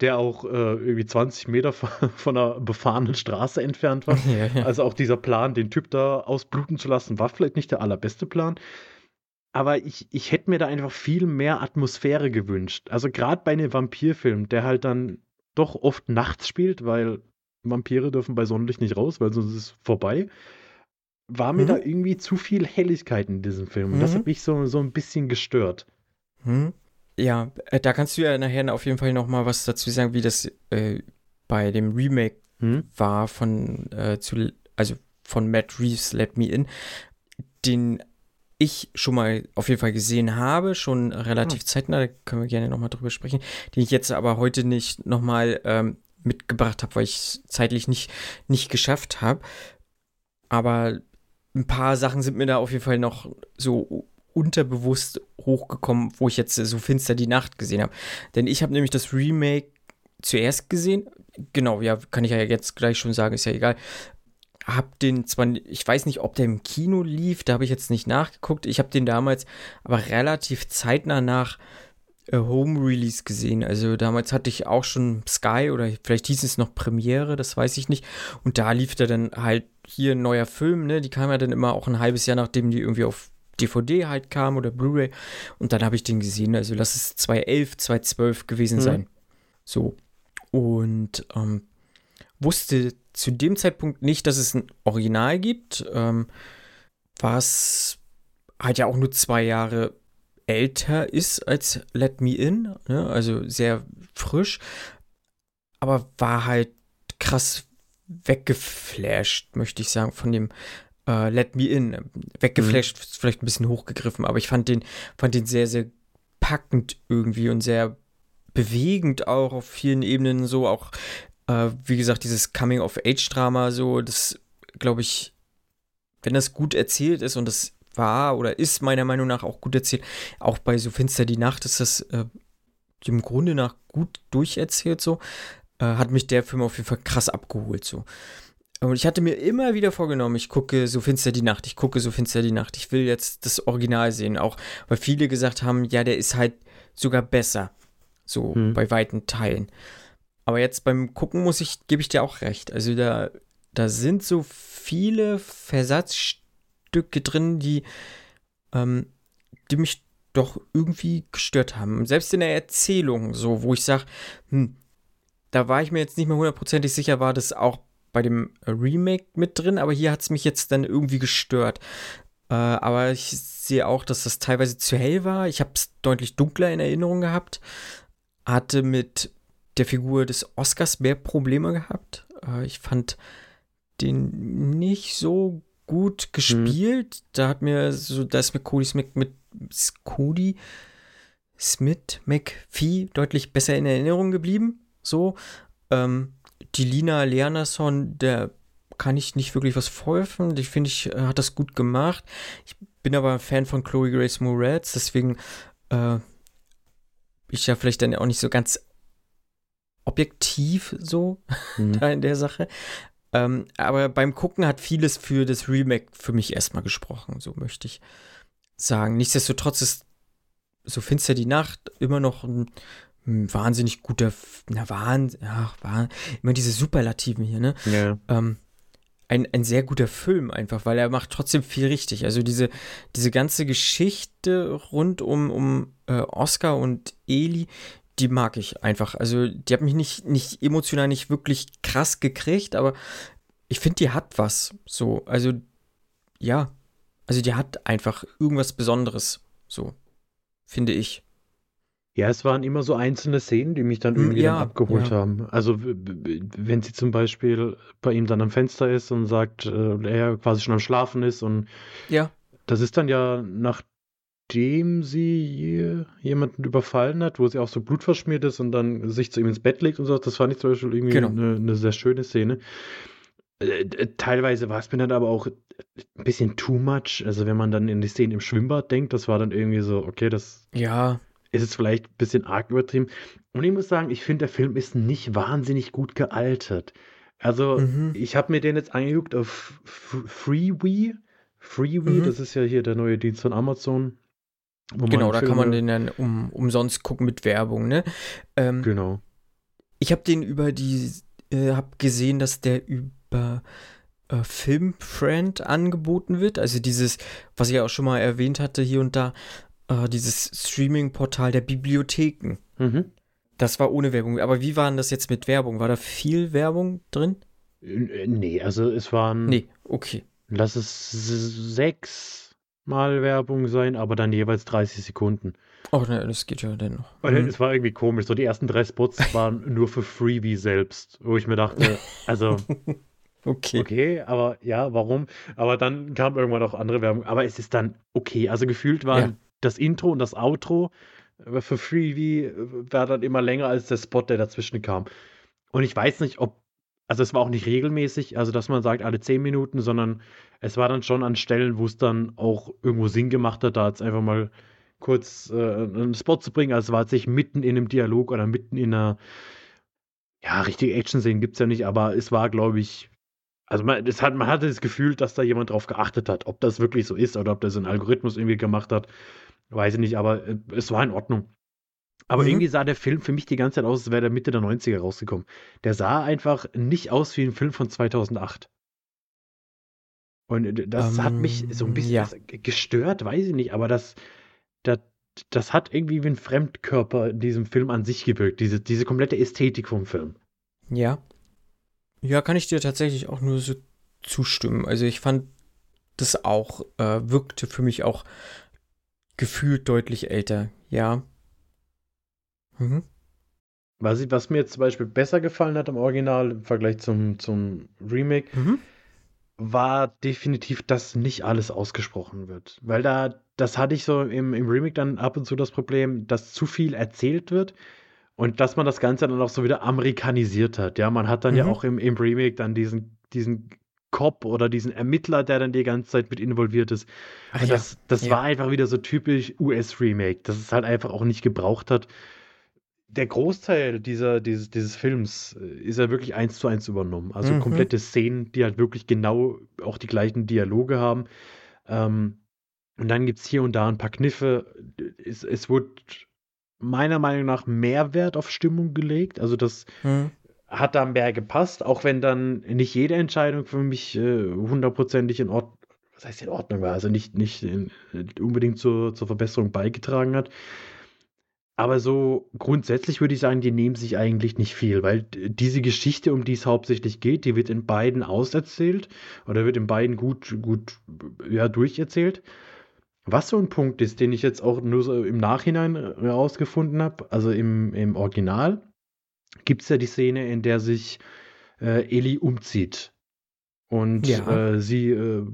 der auch äh, irgendwie zwanzig Meter von einer befahrenen Straße entfernt war. Ja, ja. Also auch dieser Plan, den Typ da ausbluten zu lassen, war vielleicht nicht der allerbeste Plan. Aber ich, ich hätte mir da einfach viel mehr Atmosphäre gewünscht. Also gerade bei einem Vampirfilm, der halt dann doch oft nachts spielt, weil Vampire dürfen bei Sonnenlicht nicht raus, weil sonst ist es vorbei. War mir mhm. da irgendwie zu viel Helligkeit in diesem Film. Und das mhm. hat mich so, so ein bisschen gestört. Mhm. Ja, da kannst du ja nachher auf jeden Fall noch mal was dazu sagen, wie das äh, bei dem Remake mhm. war von, äh, zu, also von Matt Reeves, Let Me In, den ich schon mal auf jeden Fall gesehen habe, schon relativ mhm. zeitnah, da können wir gerne noch mal drüber sprechen, den ich jetzt aber heute nicht noch mal ähm, mitgebracht habe, weil ich es zeitlich nicht, nicht geschafft habe. aber ein paar Sachen sind mir da auf jeden Fall noch so unterbewusst hochgekommen, wo ich jetzt So finster die Nacht gesehen habe. Denn ich habe nämlich das Remake zuerst gesehen. Genau, ja, kann ich ja jetzt gleich schon sagen, ist ja egal. Hab den zwar, ich weiß nicht, ob der im Kino lief, da habe ich jetzt nicht nachgeguckt. Ich habe den damals aber relativ zeitnah nach äh, Home Release gesehen. Also damals hatte ich auch schon Sky oder vielleicht hieß es noch Premiere, das weiß ich nicht. Und da lief da dann halt hier ein neuer Film, ne? Die kam ja dann immer auch ein halbes Jahr, nachdem die irgendwie auf D V D halt kam oder Blu-ray. Und dann habe ich den gesehen. Also lass es zwanzig elf, zwanzig zwölf gewesen mhm. sein. So. Und ähm, wusste zu dem Zeitpunkt nicht, dass es ein Original gibt, ähm, was halt ja auch nur zwei Jahre älter ist als Let Me In, ne? Also sehr frisch, aber war halt krass weggeflasht, möchte ich sagen, von dem äh, Let Me In. Weggeflasht, mhm. vielleicht ein bisschen hochgegriffen, aber ich fand den, fand den sehr, sehr packend irgendwie und sehr bewegend auch auf vielen Ebenen, so auch wie gesagt, dieses Coming-of-Age-Drama, so, das, glaube ich, wenn das gut erzählt ist, und das war oder ist meiner Meinung nach auch gut erzählt, auch bei So finster die Nacht ist das äh, im Grunde nach gut durcherzählt, so, äh, hat mich der Film auf jeden Fall krass abgeholt, so. Und ich hatte mir immer wieder vorgenommen, ich gucke So finster die Nacht, ich gucke So finster die Nacht, ich will jetzt das Original sehen, auch weil viele gesagt haben, ja, der ist halt sogar besser, so, hm. bei weiten Teilen. Aber jetzt beim Gucken muss ich, gebe ich dir auch recht. Also da, da sind so viele Versatzstücke drin, die, ähm, die mich doch irgendwie gestört haben. Selbst in der Erzählung, so, wo ich sage, hm, da war ich mir jetzt nicht mehr hundertprozentig sicher, war das auch bei dem Remake mit drin, aber hier hat es mich jetzt dann irgendwie gestört. Äh, aber ich sehe auch, dass das teilweise zu hell war. Ich habe es deutlich dunkler in Erinnerung gehabt. Hatte mit der Figur des Oscars mehr Probleme gehabt. Ich fand den nicht so gut gespielt. Mhm. Da hat mir so, da ist mir Cody Smit mit Cody Smit-McPhee deutlich besser in Erinnerung geblieben. So, ähm, die Lina Leandersson, der kann ich nicht wirklich was vorwerfen. Die finde ich, hat das gut gemacht. Ich bin aber ein Fan von Chloe Grace Moretz, deswegen äh, ich ja vielleicht dann auch nicht so ganz objektiv so mhm. da in der Sache. Ähm, aber beim Gucken hat vieles für das Remake für mich erstmal gesprochen, so möchte ich sagen. Nichtsdestotrotz ist So finster die Nacht immer noch ein, ein wahnsinnig guter, na, Wahnsinn, ach, Wahnsinn, immer diese Superlativen hier, ne? Ja. Ähm, ein, ein sehr guter Film einfach, weil er macht trotzdem viel richtig. Also diese, diese ganze Geschichte rund um, um äh, Oscar und Eli, die mag ich einfach. Also die hat mich nicht, nicht emotional nicht wirklich krass gekriegt, aber ich finde, die hat was. So, also ja, also die hat einfach irgendwas Besonderes. So, finde ich. Ja, es waren immer so einzelne Szenen, die mich dann irgendwie ja, dann abgeholt ja. haben. Also wenn sie zum Beispiel bei ihm dann am Fenster ist und sagt, er quasi schon am Schlafen ist und ja. das ist dann ja nach dem sie jemanden überfallen hat, wo sie auch so blutverschmiert ist und dann sich zu ihm ins Bett legt und so. Das fand ich zum Beispiel irgendwie genau. eine, eine sehr schöne Szene. Teilweise war es mir dann aber auch ein bisschen too much. Also wenn man dann in die Szene im Schwimmbad denkt, das war dann irgendwie so, okay, das ja. ist jetzt vielleicht ein bisschen arg übertrieben. Und ich muss sagen, ich finde, der Film ist nicht wahnsinnig gut gealtert. Also mhm. ich habe mir den jetzt angeguckt auf Freebie. Freebie, mhm. das ist ja hier der neue Dienst von Amazon. Genau, da kann man den dann um, umsonst gucken mit Werbung, ne? Ähm, genau. Ich habe den über die, äh, habe gesehen, dass der über äh, Filmfriend angeboten wird. Also dieses, was ich ja auch schon mal erwähnt hatte hier und da, äh, dieses Streaming-Portal der Bibliotheken. Mhm. Das war ohne Werbung. Aber wie war denn das jetzt mit Werbung? War da viel Werbung drin? Nee, also es waren... Nee, okay. Lass es sechs... Mal Werbung sein, aber dann jeweils dreißig Sekunden. Oh, ne, das geht ja dann noch. Und es war irgendwie komisch, so die ersten drei Spots waren nur für Freebie selbst, wo ich mir dachte, also okay. Okay, aber ja, warum? Aber dann kam irgendwann auch andere Werbung, aber es ist dann okay, also gefühlt waren ja. das Intro und das Outro für Freebie war dann immer länger als der Spot, der dazwischen kam. Und ich weiß nicht, ob also es war auch nicht regelmäßig, also dass man sagt alle zehn Minuten, sondern es war dann schon an Stellen, wo es dann auch irgendwo Sinn gemacht hat, da jetzt einfach mal kurz äh, einen Spot zu bringen. Also es war jetzt nicht mitten in einem Dialog oder mitten in einer, ja, richtige Action-Szene gibt es ja nicht, aber es war, glaube ich, also man, das hat, man hatte das Gefühl, dass da jemand drauf geachtet hat, ob das wirklich so ist oder ob das ein Algorithmus irgendwie gemacht hat, weiß ich nicht, aber äh, es war in Ordnung. Aber mhm. irgendwie sah der Film für mich die ganze Zeit aus, als wäre der Mitte der neunziger rausgekommen. Der sah einfach nicht aus wie ein Film von zweitausendacht. Und das um, hat mich so ein bisschen ja. gestört, weiß ich nicht, aber das, das, das hat irgendwie wie ein Fremdkörper in diesem Film an sich gewirkt, diese, diese komplette Ästhetik vom Film. Ja. Ja, kann ich dir tatsächlich auch nur so zustimmen. Also ich fand das auch, äh, wirkte für mich auch gefühlt deutlich älter, ja. Mhm. Was, ich, was mir jetzt zum Beispiel besser gefallen hat im Original im Vergleich zum, zum Remake, mhm. war definitiv, dass nicht alles ausgesprochen wird. Weil da, das hatte ich so im, im Remake dann ab und zu das Problem, dass zu viel erzählt wird und dass man das Ganze dann auch so wieder amerikanisiert hat. Ja, man hat dann mhm. ja auch im, im Remake dann diesen, diesen Cop oder diesen Ermittler, der dann die ganze Zeit mit involviert ist. Ach, und das, das ja. war einfach wieder so typisch U S-Remake, dass es halt einfach auch nicht gebraucht hat. Der Großteil dieser, dieses, dieses Films ist ja wirklich eins zu eins übernommen. Also mhm. komplette Szenen, die halt wirklich genau auch die gleichen Dialoge haben. Ähm, und dann gibt es hier und da ein paar Kniffe. Es, es wurde meiner Meinung nach mehr Wert auf Stimmung gelegt. Also das mhm. hat da mehr gepasst, auch wenn dann nicht jede Entscheidung für mich äh, hundertprozentig in Ordnung, was heißt in Ordnung war, also nicht, nicht in, unbedingt zur, zur Verbesserung beigetragen hat. Aber so grundsätzlich würde ich sagen, die nehmen sich eigentlich nicht viel, weil diese Geschichte, um die es hauptsächlich geht, die wird in beiden auserzählt oder wird in beiden gut, gut ja, durcherzählt. Was so ein Punkt ist, den ich jetzt auch nur so im Nachhinein herausgefunden habe, also im, im Original, gibt es ja die Szene, in der sich äh, Ellie umzieht und ja. äh, sie äh,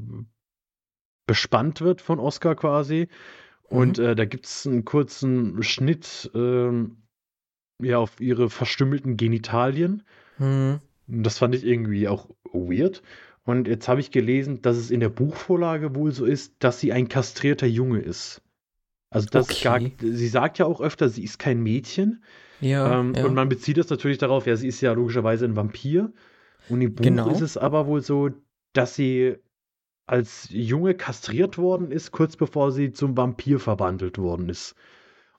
bespannt wird von Oscar quasi. Und mhm. äh, da gibt es einen kurzen Schnitt ähm, ja, auf ihre verstümmelten Genitalien. Mhm. Das fand ich irgendwie auch weird. Und jetzt habe ich gelesen, dass es in der Buchvorlage wohl so ist, dass sie ein kastrierter Junge ist. Also das okay. gar, sie sagt ja auch öfter, sie ist kein Mädchen. Ja, ähm, ja. Und man bezieht das natürlich darauf, ja, sie ist ja logischerweise ein Vampir. Und im Buch genau. ist es aber wohl so, dass sie als Junge kastriert worden ist, kurz bevor sie zum Vampir verwandelt worden ist.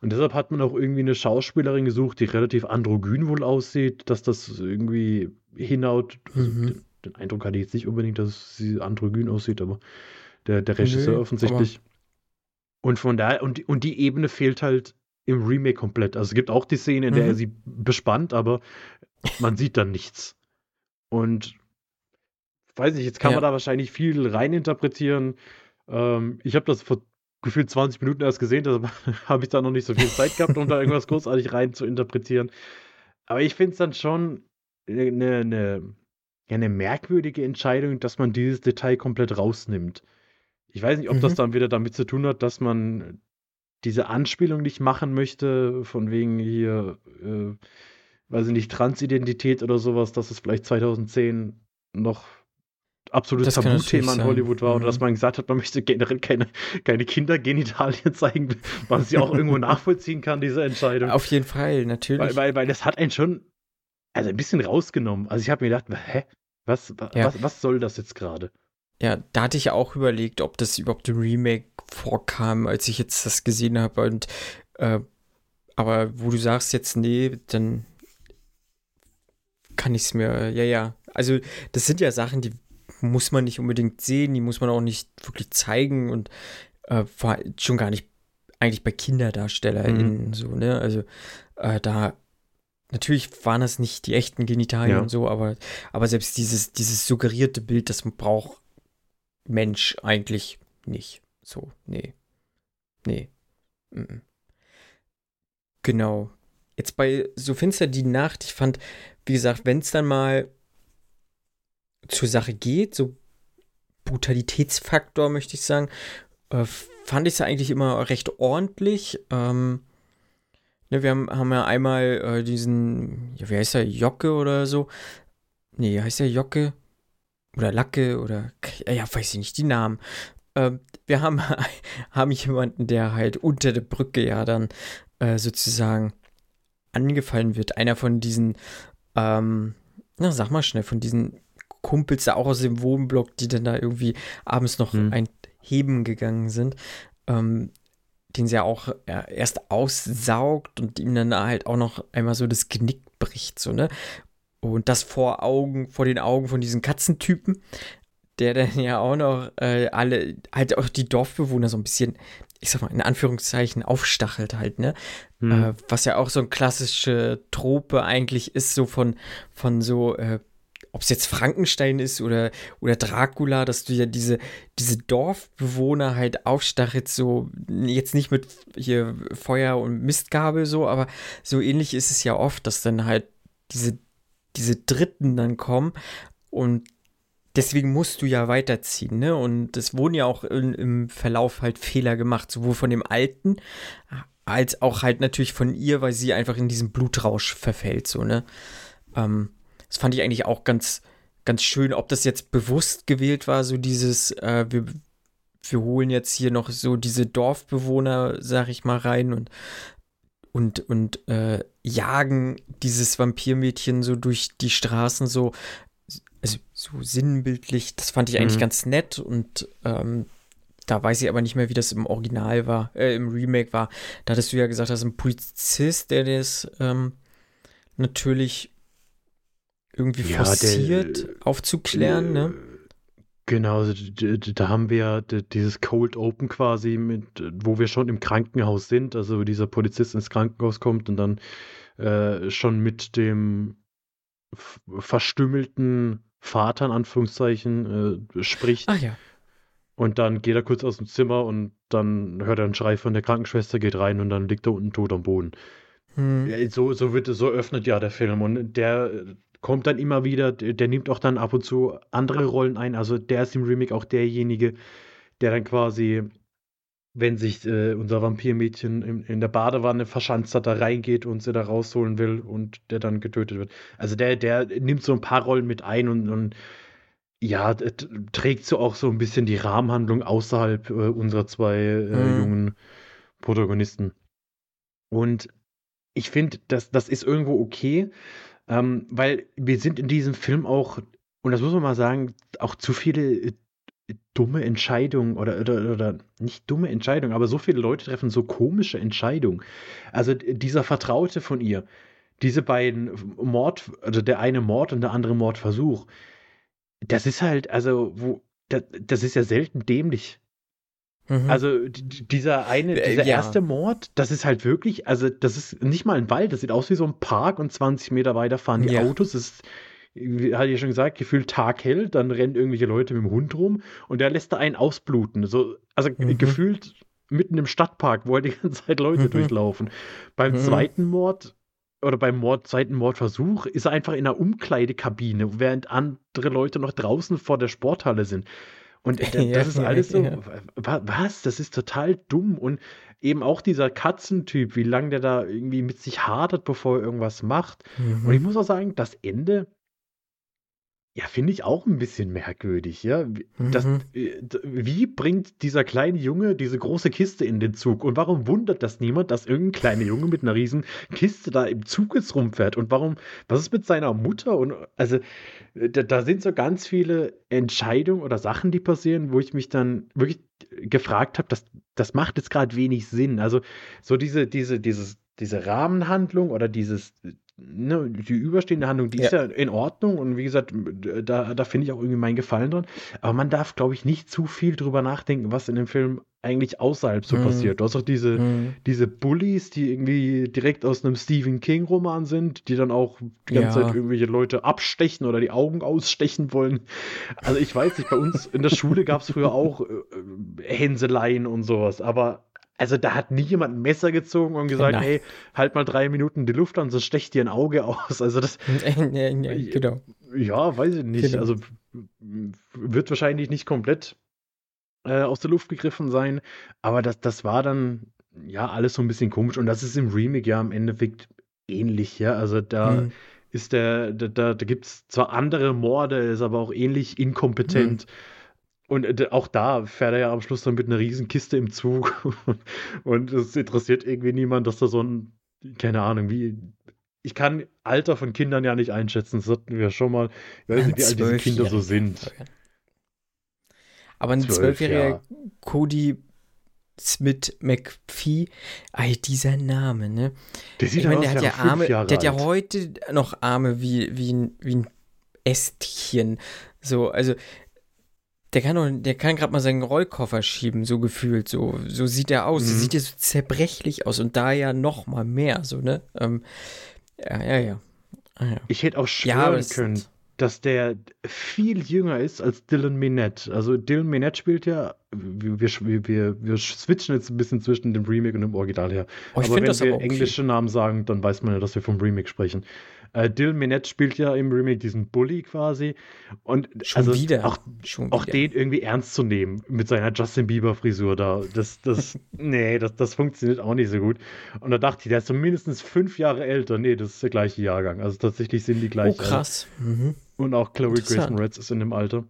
Und deshalb hat man auch irgendwie eine Schauspielerin gesucht, die relativ androgyn wohl aussieht, dass das irgendwie hinhaut. Mhm. Den, den Eindruck hatte ich jetzt nicht unbedingt, dass sie androgyn aussieht, aber der, der Regisseur nee, offensichtlich. Aber... Und von daher, und, und die Ebene fehlt halt im Remake komplett. Also es gibt auch die Szene, in der mhm. er sie bespannt, aber man sieht dann nichts. Und weiß ich, jetzt kann ja. man da wahrscheinlich viel reininterpretieren. Ähm, ich habe das vor gefühlt zwanzig Minuten erst gesehen, deshalb habe ich da noch nicht so viel Zeit gehabt, um da irgendwas großartig rein zu interpretieren. Aber ich finde es dann schon eine ne, ja, ne merkwürdige Entscheidung, dass man dieses Detail komplett rausnimmt. Ich weiß nicht, ob mhm. das dann wieder damit zu tun hat, dass man diese Anspielung nicht machen möchte, von wegen hier, äh, weiß ich nicht, Transidentität oder sowas, dass es vielleicht zwanzig zehn noch absolutes Tabuthema in Hollywood war, mhm. oder dass man gesagt hat, man möchte generell keine, keine Kindergenitalien zeigen, was ich auch irgendwo nachvollziehen kann, diese Entscheidung. Auf jeden Fall, natürlich. Weil, weil, weil das hat einen schon also ein bisschen rausgenommen. Also ich habe mir gedacht, hä, was, ja. was, was soll das jetzt gerade? Ja, da hatte ich ja auch überlegt, ob das überhaupt im Remake vorkam, als ich jetzt das gesehen habe. Und äh, aber wo du sagst jetzt, nee, dann kann ich es mir, ja, ja. Also das sind ja Sachen, die muss man nicht unbedingt sehen, die muss man auch nicht wirklich zeigen und äh, schon gar nicht eigentlich bei KinderdarstellerInnen mhm. so, ne? Also äh, da natürlich waren das nicht die echten Genitalien ja. und so, aber, aber selbst dieses, dieses suggerierte Bild, das braucht Mensch eigentlich nicht. So, nee. Nee. Mhm. Genau. Jetzt bei So finster die Nacht, ich fand, wie gesagt, wenn es dann mal zur Sache geht, so Brutalitätsfaktor, möchte ich sagen, äh, fand ich es eigentlich immer recht ordentlich. Ähm, ne, wir haben, haben ja einmal äh, diesen, ja, wie heißt der, Jocke oder so, nee, heißt ja Jocke oder Lacke oder, ja, weiß ich nicht, die Namen. Ähm, wir haben, haben jemanden, der halt unter der Brücke ja dann äh, sozusagen angefallen wird. Einer von diesen, ähm, na, sag mal schnell, von diesen Kumpels da auch aus dem Wohnblock, die dann da irgendwie abends noch hm. ein Heben gegangen sind, ähm, den sie ja auch ja, erst aussaugt und ihm dann halt auch noch einmal so das Genick bricht, so, ne? Und das vor Augen, vor den Augen von diesem Katzentypen, der dann ja auch noch äh, alle, halt auch die Dorfbewohner so ein bisschen, ich sag mal, in Anführungszeichen aufstachelt halt, ne? Hm. Äh, was ja auch so eine klassische Trope eigentlich ist, so von, von so, äh, ob es jetzt Frankenstein ist oder, oder Dracula, dass du ja diese, diese Dorfbewohner halt aufstachelt, so jetzt nicht mit hier Feuer und Mistgabel so, aber so ähnlich ist es ja oft, dass dann halt diese, diese Dritten dann kommen und deswegen musst du ja weiterziehen, ne? Und es wurden ja auch in, im Verlauf halt Fehler gemacht, sowohl von dem Alten als auch halt natürlich von ihr, weil sie einfach in diesen Blutrausch verfällt, so, ne? Ähm, das fand ich eigentlich auch ganz, ganz schön, ob das jetzt bewusst gewählt war, so dieses, äh, wir, wir holen jetzt hier noch so diese Dorfbewohner, sag ich mal, rein und und, und äh, jagen dieses Vampirmädchen so durch die Straßen so, also so sinnbildlich, das fand ich eigentlich mhm. ganz nett und ähm, da weiß ich aber nicht mehr, wie das im Original war, äh, im Remake war. Da hattest du ja gesagt, dass ein Polizist, der das ähm, natürlich irgendwie ja, forciert der, aufzuklären, äh, ne? Genau, da haben wir dieses Cold Open quasi, mit, wo wir schon im Krankenhaus sind, also dieser Polizist ins Krankenhaus kommt und dann äh, schon mit dem f- verstümmelten Vater, in Anführungszeichen, äh, spricht. Ach ja. Und dann geht er kurz aus dem Zimmer und dann hört er einen Schrei von der Krankenschwester, geht rein und dann liegt er unten tot am Boden. Hm. Ja, so, so, wird, so öffnet ja der Film und der kommt dann immer wieder, der nimmt auch dann ab und zu andere Rollen ein, also der ist im Remake auch derjenige, der dann quasi, wenn sich äh, unser Vampirmädchen in, in der Badewanne verschanzt hat, da reingeht und sie da rausholen will und der dann getötet wird. Also der, der nimmt so ein paar Rollen mit ein und, und ja, t- trägt so auch so ein bisschen die Rahmenhandlung außerhalb äh, unserer zwei äh, mhm. jungen Protagonisten. Und ich finde, das, das ist irgendwo okay, Ähm, weil wir sind in diesem Film auch, und das muss man mal sagen, auch zu viele äh, dumme Entscheidungen oder, oder, oder nicht dumme Entscheidungen, aber so viele Leute treffen so komische Entscheidungen. Also dieser Vertraute von ihr, diese beiden Mord, also der eine Mord und der andere Mordversuch, das ist halt, also wo, das, das ist ja selten dämlich. Mhm. Also d- dieser eine, dieser äh, ja. erste Mord, das ist halt wirklich, also das ist nicht mal ein Wald, das sieht aus wie so ein Park und zwanzig Meter weiter fahren die ja. Autos, das ist, hatte ich ja schon gesagt, gefühlt taghell, dann rennen irgendwelche Leute mit dem Hund rum und der lässt da einen ausbluten, so, also mhm. gefühlt mitten im Stadtpark, wo halt die ganze Zeit Leute mhm. durchlaufen. Beim mhm. zweiten Mord oder beim Mord, zweiten Mordversuch ist er einfach in einer Umkleidekabine, während andere Leute noch draußen vor der Sporthalle sind. Und das ja, ist alles so, ja. was, das ist total dumm. Und eben auch dieser Katzentyp, wie lange der da irgendwie mit sich hadert, bevor er irgendwas macht. Mhm. Und ich muss auch sagen, das Ende, ja, finde ich auch ein bisschen merkwürdig. Ja? Das, mhm. Wie bringt dieser kleine Junge diese große Kiste in den Zug? Und warum wundert das niemand, dass irgendein kleiner Junge mit einer riesen Kiste da im Zug jetzt rumfährt? Und warum, was ist mit seiner Mutter? Und also Da, da sind so ganz viele Entscheidungen oder Sachen, die passieren, wo ich mich dann wirklich gefragt habe, das, das macht jetzt gerade wenig Sinn. Also so diese, diese, dieses, diese Rahmenhandlung oder dieses, ne, die überstehende Handlung, die ja. ist ja in Ordnung und wie gesagt, da, da finde ich auch irgendwie meinen Gefallen dran. Aber man darf, glaube ich, nicht zu viel drüber nachdenken, was in dem Film eigentlich außerhalb so mm. passiert. Du hast auch diese, mm. diese Bullies, die irgendwie direkt aus einem Stephen King-Roman sind, die dann auch die ganze ja. Zeit irgendwelche Leute abstechen oder die Augen ausstechen wollen. Also ich weiß nicht, bei uns in der Schule gab es früher auch äh, Hänseleien und sowas, aber also da hat nie jemand ein Messer gezogen und gesagt, hey, halt mal drei Minuten die Luft an, sonst stecht dir ein Auge aus. Also das ja, genau. ja, weiß ich nicht. Genau. Also wird wahrscheinlich nicht komplett aus der Luft gegriffen sein, aber das, das war dann ja alles so ein bisschen komisch und das ist im Remake ja im Endeffekt ähnlich, ja, also da mhm. ist der, da, da, da gibt es zwar andere Morde, ist aber auch ähnlich inkompetent. Mhm. Und auch da fährt er ja am Schluss dann mit einer riesen Kiste im Zug. Und es interessiert irgendwie niemand, dass da so ein, keine Ahnung, wie, ich kann Alter von Kindern ja nicht einschätzen. Das hatten wir schon mal, ich weiß nicht, wie alt diese Kinder so sind. Aber ein zwölfjähriger Cody Smit-McPhee, ey, dieser Name, ne? Der sieht aus, der hat ja Arme, der hat ja heute noch Arme wie, wie, ein, wie ein Ästchen. So, also Der kann, doch, der kann gerade mal seinen Rollkoffer schieben, so gefühlt, so, so sieht er aus, mhm. so sieht er so zerbrechlich aus und da ja noch mal mehr, so, ne? Ähm, ja, ja, ja, ja. Ich hätte auch schwören ja, können, ist... dass der viel jünger ist als Dylan Minnette. Also Dylan Minnette spielt ja, wir, wir, wir, wir switchen jetzt ein bisschen zwischen dem Remake und dem Original her. Oh, aber wenn wir aber okay. englische Namen sagen, dann weiß man ja, dass wir vom Remake sprechen. Uh, Dylan Minnette spielt ja im Remake diesen Bully quasi. Und schon also wieder. Auch, Schon auch wieder. Den irgendwie ernst zu nehmen mit seiner Justin Bieber-Frisur da. Das, das, nee, das, das funktioniert auch nicht so gut. Und da dachte ich, der ist so mindestens fünf Jahre älter. Nee, das ist der gleiche Jahrgang. Also tatsächlich sind die gleichen. Oh, krass. Mhm. Und auch Chloe Grace Moretz ist in dem Alter.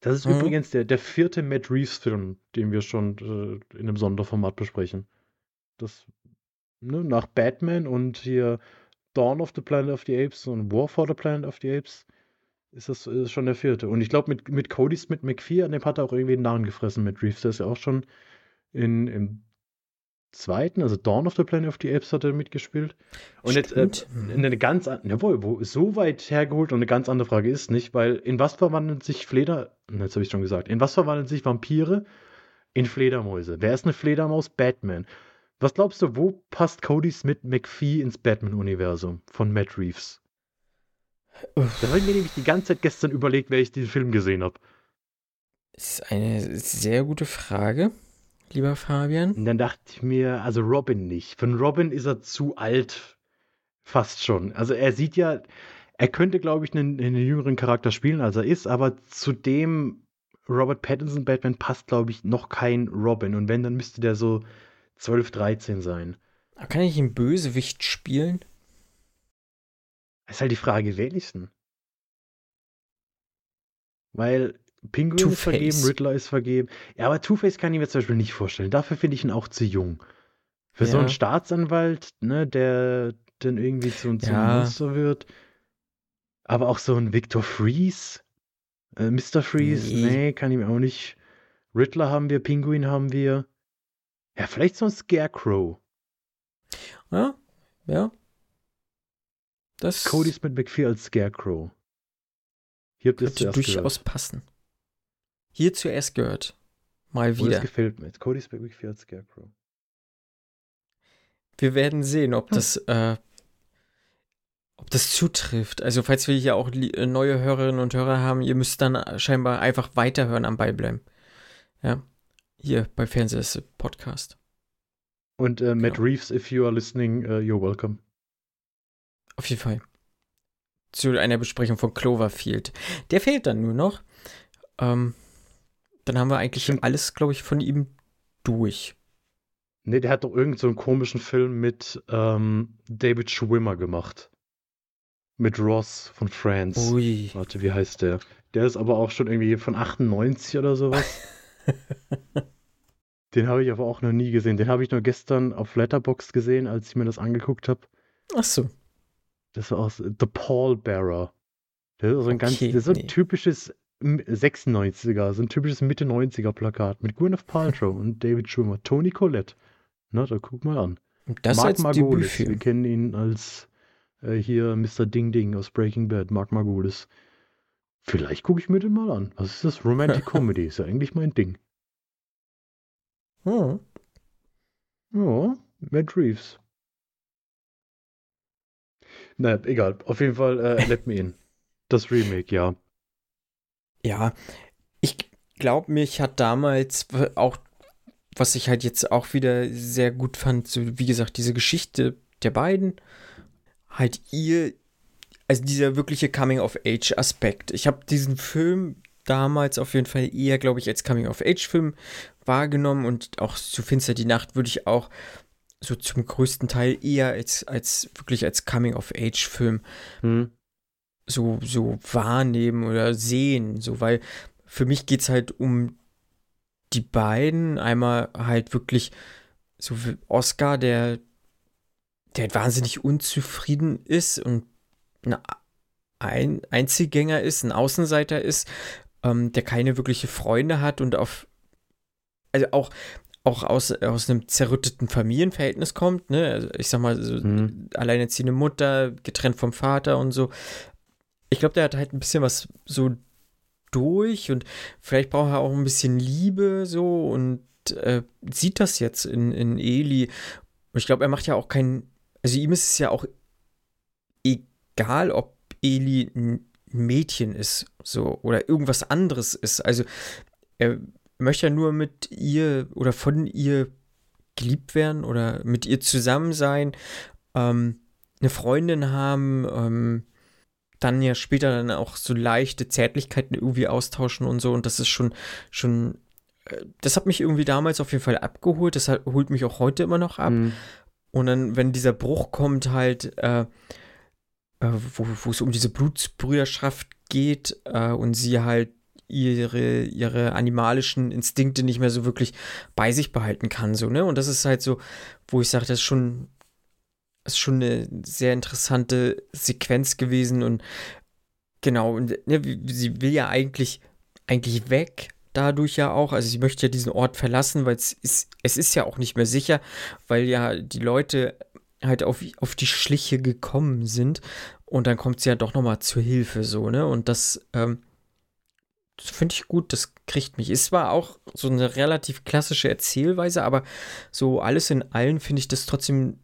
Das ist mhm. übrigens der, der vierte Matt Reeves-Film, den wir schon äh, in einem Sonderformat besprechen. Das, ne, nach Batman und hier Dawn of the Planet of the Apes und War for the Planet of the Apes ist das ist schon der vierte. Und ich glaube, mit, mit Cody Smit-McPhee, an dem hat er auch irgendwie den Narren gefressen mit Reeves. Der ist ja auch schon in, im zweiten, also Dawn of the Planet of the Apes hat er mitgespielt. Und Stimmt. jetzt äh, eine ganz andere, jawohl, wo, so weit hergeholt und eine ganz andere Frage ist nicht, weil in was verwandeln sich Fleder, jetzt habe ich schon gesagt, in was verwandeln sich Vampire? In Fledermäuse. Wer ist eine Fledermaus? Batman. Was glaubst du, wo passt Cody Smit-McPhee ins Batman-Universum von Matt Reeves? Uff. Da habe ich mir nämlich die ganze Zeit gestern überlegt, wer ich diesen Film gesehen habe. Das ist eine sehr gute Frage, lieber Fabian. Und dann dachte ich mir, also Robin nicht. Von Robin ist er zu alt, fast schon. Also er sieht ja, er könnte, glaube ich, einen, einen jüngeren Charakter spielen, als er ist, aber zu dem Robert Pattinson Batman passt, glaube ich, noch kein Robin. Und wenn, dann müsste der so zwölf, dreizehn sein. Kann ich einen Bösewicht spielen? Das ist halt die Frage, wer ist denn? Weil Pinguin Two-Face ist vergeben, Riddler ist vergeben. Ja, aber Two-Face kann ich mir zum Beispiel nicht vorstellen. Dafür finde ich ihn auch zu jung. Für ja. so einen Staatsanwalt, ne, der dann irgendwie zu einem ja. Monster wird. Aber auch so ein Victor Freeze, äh, Mister Freeze, nee. nee, kann ich mir auch nicht. Riddler haben wir, Pinguin haben wir. Ja, vielleicht so ein Scarecrow. Ja, ja. Das Cody Smit-McPhee als Scarecrow. Hier habt ihr es zuerst gehört. Durchaus passen. Hier zuerst gehört. Mal wieder. Oh, das gefällt mir. Cody Smit-McPhee als Scarecrow. Wir werden sehen, ob hm. das, äh, ob das zutrifft. Also, falls wir hier auch li- neue Hörerinnen und Hörer haben, ihr müsst dann scheinbar einfach weiterhören, am Ball bleiben. Ja. Hier bei Fernsehsessel Podcast. Und äh, Matt genau. Reeves, if you are listening, uh, you're welcome. Auf jeden Fall. Zu einer Besprechung von Cloverfield. Der fehlt dann nur noch. Ähm, dann haben wir eigentlich Stimmt. alles, glaube ich, von ihm durch. Nee, der hat doch irgend so einen komischen Film mit ähm, David Schwimmer gemacht. Mit Ross von Friends. Ui. Warte, wie heißt der? Der ist aber auch schon irgendwie von achtundneunzig oder sowas. Den habe ich aber auch noch nie gesehen. Den habe ich nur gestern auf Letterboxd gesehen, als ich mir das angeguckt habe. Ach so. Das war auch The Pallbearer. Das ist so ein, okay, ganz, das ist so ein nee. typisches sechsundneunziger, so ein typisches Mitte-neunziger-Plakat mit Gwyneth Paltrow und David Schwimmer. Toni Collette. Na, da guck mal an. Das Mark Margolis. Wir kennen ihn als äh, hier Mister Ding Ding aus Breaking Bad, Mark Margolis. Vielleicht gucke ich mir den mal an. Was ist das? Romantic Comedy. Ist ja eigentlich mein Ding. Ja. Ja, Matt Reeves. Naja, egal. Auf jeden Fall äh, Let Me In. Das Remake, ja. Ja, ich glaube, mich hat damals auch, was ich halt jetzt auch wieder sehr gut fand, so wie gesagt, diese Geschichte der beiden, halt ihr Also dieser wirkliche Coming-of-Age-Aspekt. Ich habe diesen Film damals auf jeden Fall eher, glaube ich, als Coming-of-Age-Film wahrgenommen und auch zu Finster die Nacht würde ich auch so zum größten Teil eher als, als wirklich als Coming-of-Age-Film mhm. so, so wahrnehmen oder sehen, so, weil für mich geht's halt um die beiden, einmal halt wirklich so Oscar, der, der halt wahnsinnig unzufrieden ist und ein Einzelgänger ist, ein Außenseiter ist, ähm, der keine wirkliche Freunde hat und auf, also auch auch aus, aus einem zerrütteten Familienverhältnis kommt, ne? Also ich sag mal, so mhm. alleinerziehende Mutter, getrennt vom Vater und so. Ich glaube, der hat halt ein bisschen was so durch und vielleicht braucht er auch ein bisschen Liebe so und äh, sieht das jetzt in, in Eli. Und ich glaube, er macht ja auch keinen, also ihm ist es ja auch egal, ob Eli ein Mädchen ist so oder irgendwas anderes ist. Also er möchte ja nur mit ihr oder von ihr geliebt werden oder mit ihr zusammen sein, ähm, eine Freundin haben, ähm, dann ja später dann auch so leichte Zärtlichkeiten irgendwie austauschen und so. Und das ist schon, schon, das hat mich irgendwie damals auf jeden Fall abgeholt. Das hat, holt mich auch heute immer noch ab. Mhm. Und dann, wenn dieser Bruch kommt halt, äh, wo, wo es um diese Blutsbrüderschaft geht äh, und sie halt ihre, ihre animalischen Instinkte nicht mehr so wirklich bei sich behalten kann, so, ne? Und das ist halt so, wo ich sage, das ist schon, das ist schon eine sehr interessante Sequenz gewesen und genau, und ne, sie will ja eigentlich, eigentlich weg dadurch ja auch, also sie möchte ja diesen Ort verlassen, weil es ist, es ist ja auch nicht mehr sicher, weil ja die Leute halt auf, auf die Schliche gekommen sind und dann kommt sie ja doch nochmal zur Hilfe, so, ne? Und das, ähm, das finde ich gut, das kriegt mich. Es war auch so eine relativ klassische Erzählweise, aber so alles in allem finde ich das trotzdem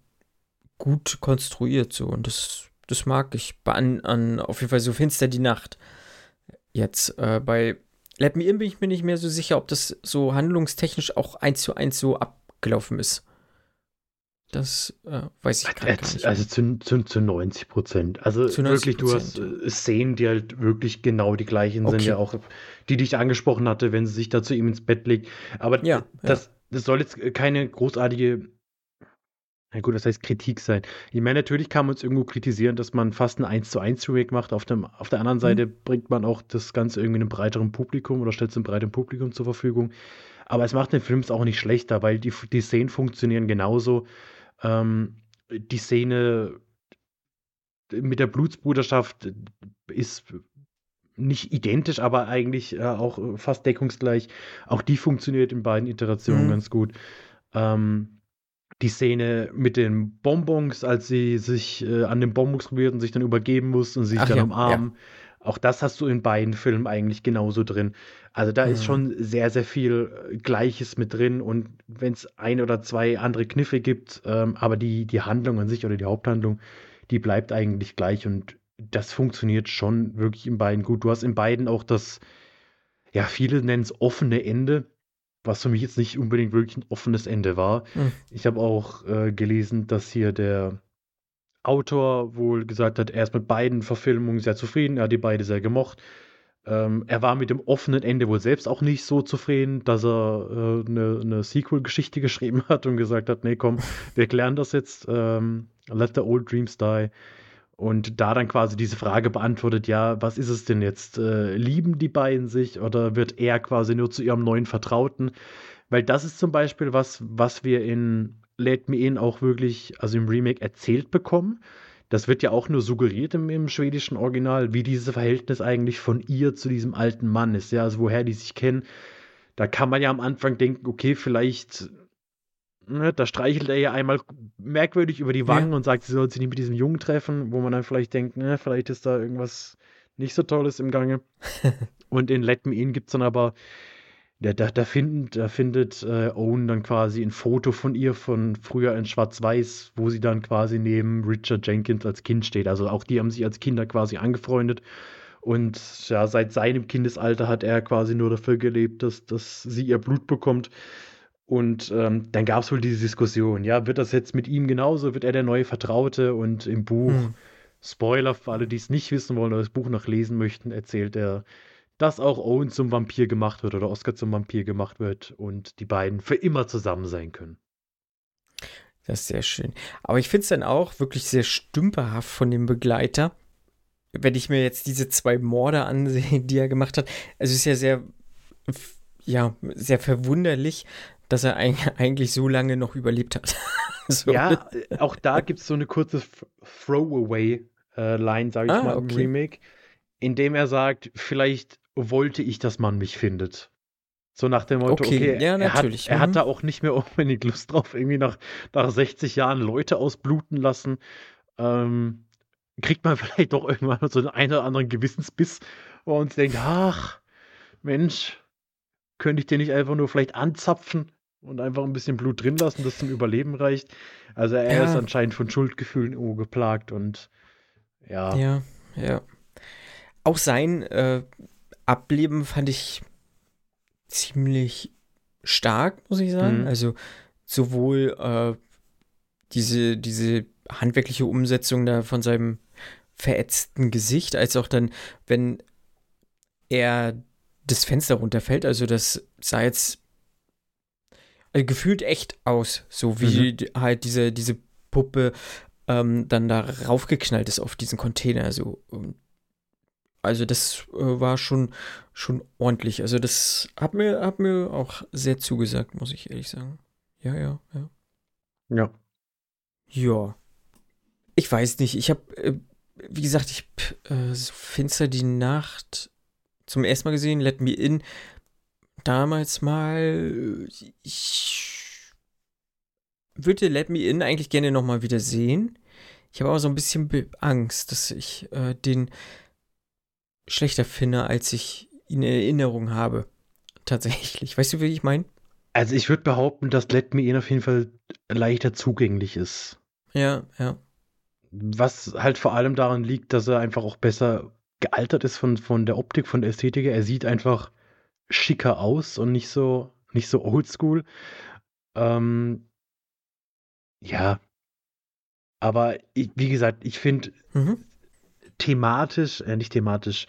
gut konstruiert so und das, das mag ich. An, an, auf jeden Fall so finster die Nacht. Jetzt äh, bei Let Me In bin ich mir nicht mehr so sicher, ob das so handlungstechnisch auch eins zu eins so abgelaufen ist. Das äh, weiß ich gerade gar nicht. Also zu, zu, zu neunzig Prozent. Also zu neunzig Prozent. Wirklich, du hast äh, Szenen, die halt wirklich genau die gleichen okay. sind, ja auch, die, die ich angesprochen hatte, wenn sie sich da zu ihm ins Bett legt. Aber ja, das, ja. das soll jetzt keine großartige, na gut, das heißt Kritik sein. Ich meine, natürlich kann man uns irgendwo kritisieren, dass man fast einen eins zu eins Remake macht. Auf, dem, auf der anderen Seite mhm. bringt man auch das Ganze irgendwie einem breiteren Publikum oder stellt es einem breiteren Publikum zur Verfügung. Aber es macht den Film auch nicht schlechter, weil die, die Szenen funktionieren genauso. Ähm, die Szene mit der Blutsbruderschaft ist nicht identisch, aber eigentlich äh, auch fast deckungsgleich. Auch die funktioniert in beiden Iterationen mhm. ganz gut. Ähm, die Szene mit den Bonbons, als sie sich äh, an den Bonbons probiert und sich dann übergeben muss und sich Ach dann ja, umarmen. Ja. Auch das hast du in beiden Filmen eigentlich genauso drin. Also da mhm. ist schon sehr, sehr viel Gleiches mit drin. Und wenn es ein oder zwei andere Kniffe gibt, ähm, aber die, die Handlung an sich oder die Haupthandlung, die bleibt eigentlich gleich. Und das funktioniert schon wirklich in beiden gut. Du hast in beiden auch das, ja, viele nennen es offene Ende, was für mich jetzt nicht unbedingt wirklich ein offenes Ende war. Mhm. Ich habe auch äh, gelesen, dass hier der Autor wohl gesagt hat, er ist mit beiden Verfilmungen sehr zufrieden, er hat die beide sehr gemocht. Ähm, er war mit dem offenen Ende wohl selbst auch nicht so zufrieden, dass er eine äh, ne Sequel-Geschichte geschrieben hat und gesagt hat, nee, komm, wir klären das jetzt, ähm, let the old dreams die. Und da dann quasi diese Frage beantwortet, ja, was ist es denn jetzt? Äh, lieben die beiden sich oder wird er quasi nur zu ihrem neuen Vertrauten? Weil das ist zum Beispiel was, was wir in Let Me In auch wirklich, also im Remake, erzählt bekommen. Das wird ja auch nur suggeriert im, im schwedischen Original, wie dieses Verhältnis eigentlich von ihr zu diesem alten Mann ist, ja, also woher die sich kennen. Da kann man ja am Anfang denken, okay, vielleicht, ne, da streichelt er ja einmal merkwürdig über die Wangen ja. und sagt, sie soll sich nicht mit diesem Jungen treffen, wo man dann vielleicht denkt, ne, vielleicht ist da irgendwas nicht so Tolles im Gange. Und in Let Me In gibt es dann aber, da, da, da, find, da findet äh, Owen dann quasi ein Foto von ihr von früher in Schwarz-Weiß, wo sie dann quasi neben Richard Jenkins als Kind steht. Also auch die haben sich als Kinder quasi angefreundet. Und ja, seit seinem Kindesalter hat er quasi nur dafür gelebt, dass, dass sie ihr Blut bekommt. Und ähm, dann gab es wohl diese Diskussion, ja, wird das jetzt mit ihm genauso? Wird er der neue Vertraute? Und im Buch, hm. Spoiler für alle, die es nicht wissen wollen oder das Buch noch lesen möchten, erzählt er, dass auch Owen zum Vampir gemacht wird oder Oscar zum Vampir gemacht wird und die beiden für immer zusammen sein können. Das ist sehr schön. Aber ich finde es dann auch wirklich sehr stümperhaft von dem Begleiter, wenn ich mir jetzt diese zwei Morde ansehe, die er gemacht hat. Also es ist ja sehr, ja, sehr verwunderlich, dass er eigentlich so lange noch überlebt hat. So. Ja, auch da gibt es so eine kurze Throwaway-Line, sage ich ah, mal, okay. im Remake, in dem er sagt, vielleicht wollte ich, dass man mich findet. So nach dem Motto, okay, okay ja, er, hat, mhm. er hat da auch nicht mehr unbedingt Lust drauf, irgendwie nach, nach sechzig Jahren Leute ausbluten lassen. Ähm, kriegt man vielleicht doch irgendwann so den einen oder anderen Gewissensbiss und denkt, ach, Mensch, könnte ich den nicht einfach nur vielleicht anzapfen und einfach ein bisschen Blut drin lassen, das zum Überleben reicht. Also er ja. ist anscheinend von Schuldgefühlen irgendwo geplagt und ja. Ja, ja. Auch sein äh, Ableben fand ich ziemlich stark, muss ich sagen. Mhm. Also sowohl äh, diese, diese handwerkliche Umsetzung da von seinem verätzten Gesicht, als auch dann, wenn er das Fenster runterfällt. Also das sah jetzt also gefühlt echt aus, so wie mhm. halt diese, diese Puppe ähm, dann da raufgeknallt ist auf diesen Container. So. Also das äh, war schon, schon ordentlich. Also das hat mir, hat mir auch sehr zugesagt, muss ich ehrlich sagen. Ja, ja, ja. Ja. Ja. Ich weiß nicht, ich habe, äh, wie gesagt, ich äh, so Finster die Nacht zum ersten Mal gesehen, Let Me In, damals mal, ich würde Let Me In eigentlich gerne nochmal wieder sehen. Ich habe aber so ein bisschen Angst, dass ich äh, den schlechter finde, als ich ihn in Erinnerung habe. Tatsächlich. Weißt du, wie ich meine? Also ich würde behaupten, dass Let Me In auf jeden Fall leichter zugänglich ist. Ja, ja. Was halt vor allem daran liegt, dass er einfach auch besser gealtert ist von, von der Optik, von der Ästhetik her. Er sieht einfach schicker aus und nicht so, nicht so oldschool. Ähm, ja. Aber ich, wie gesagt, ich finde mhm. thematisch, äh, nicht thematisch,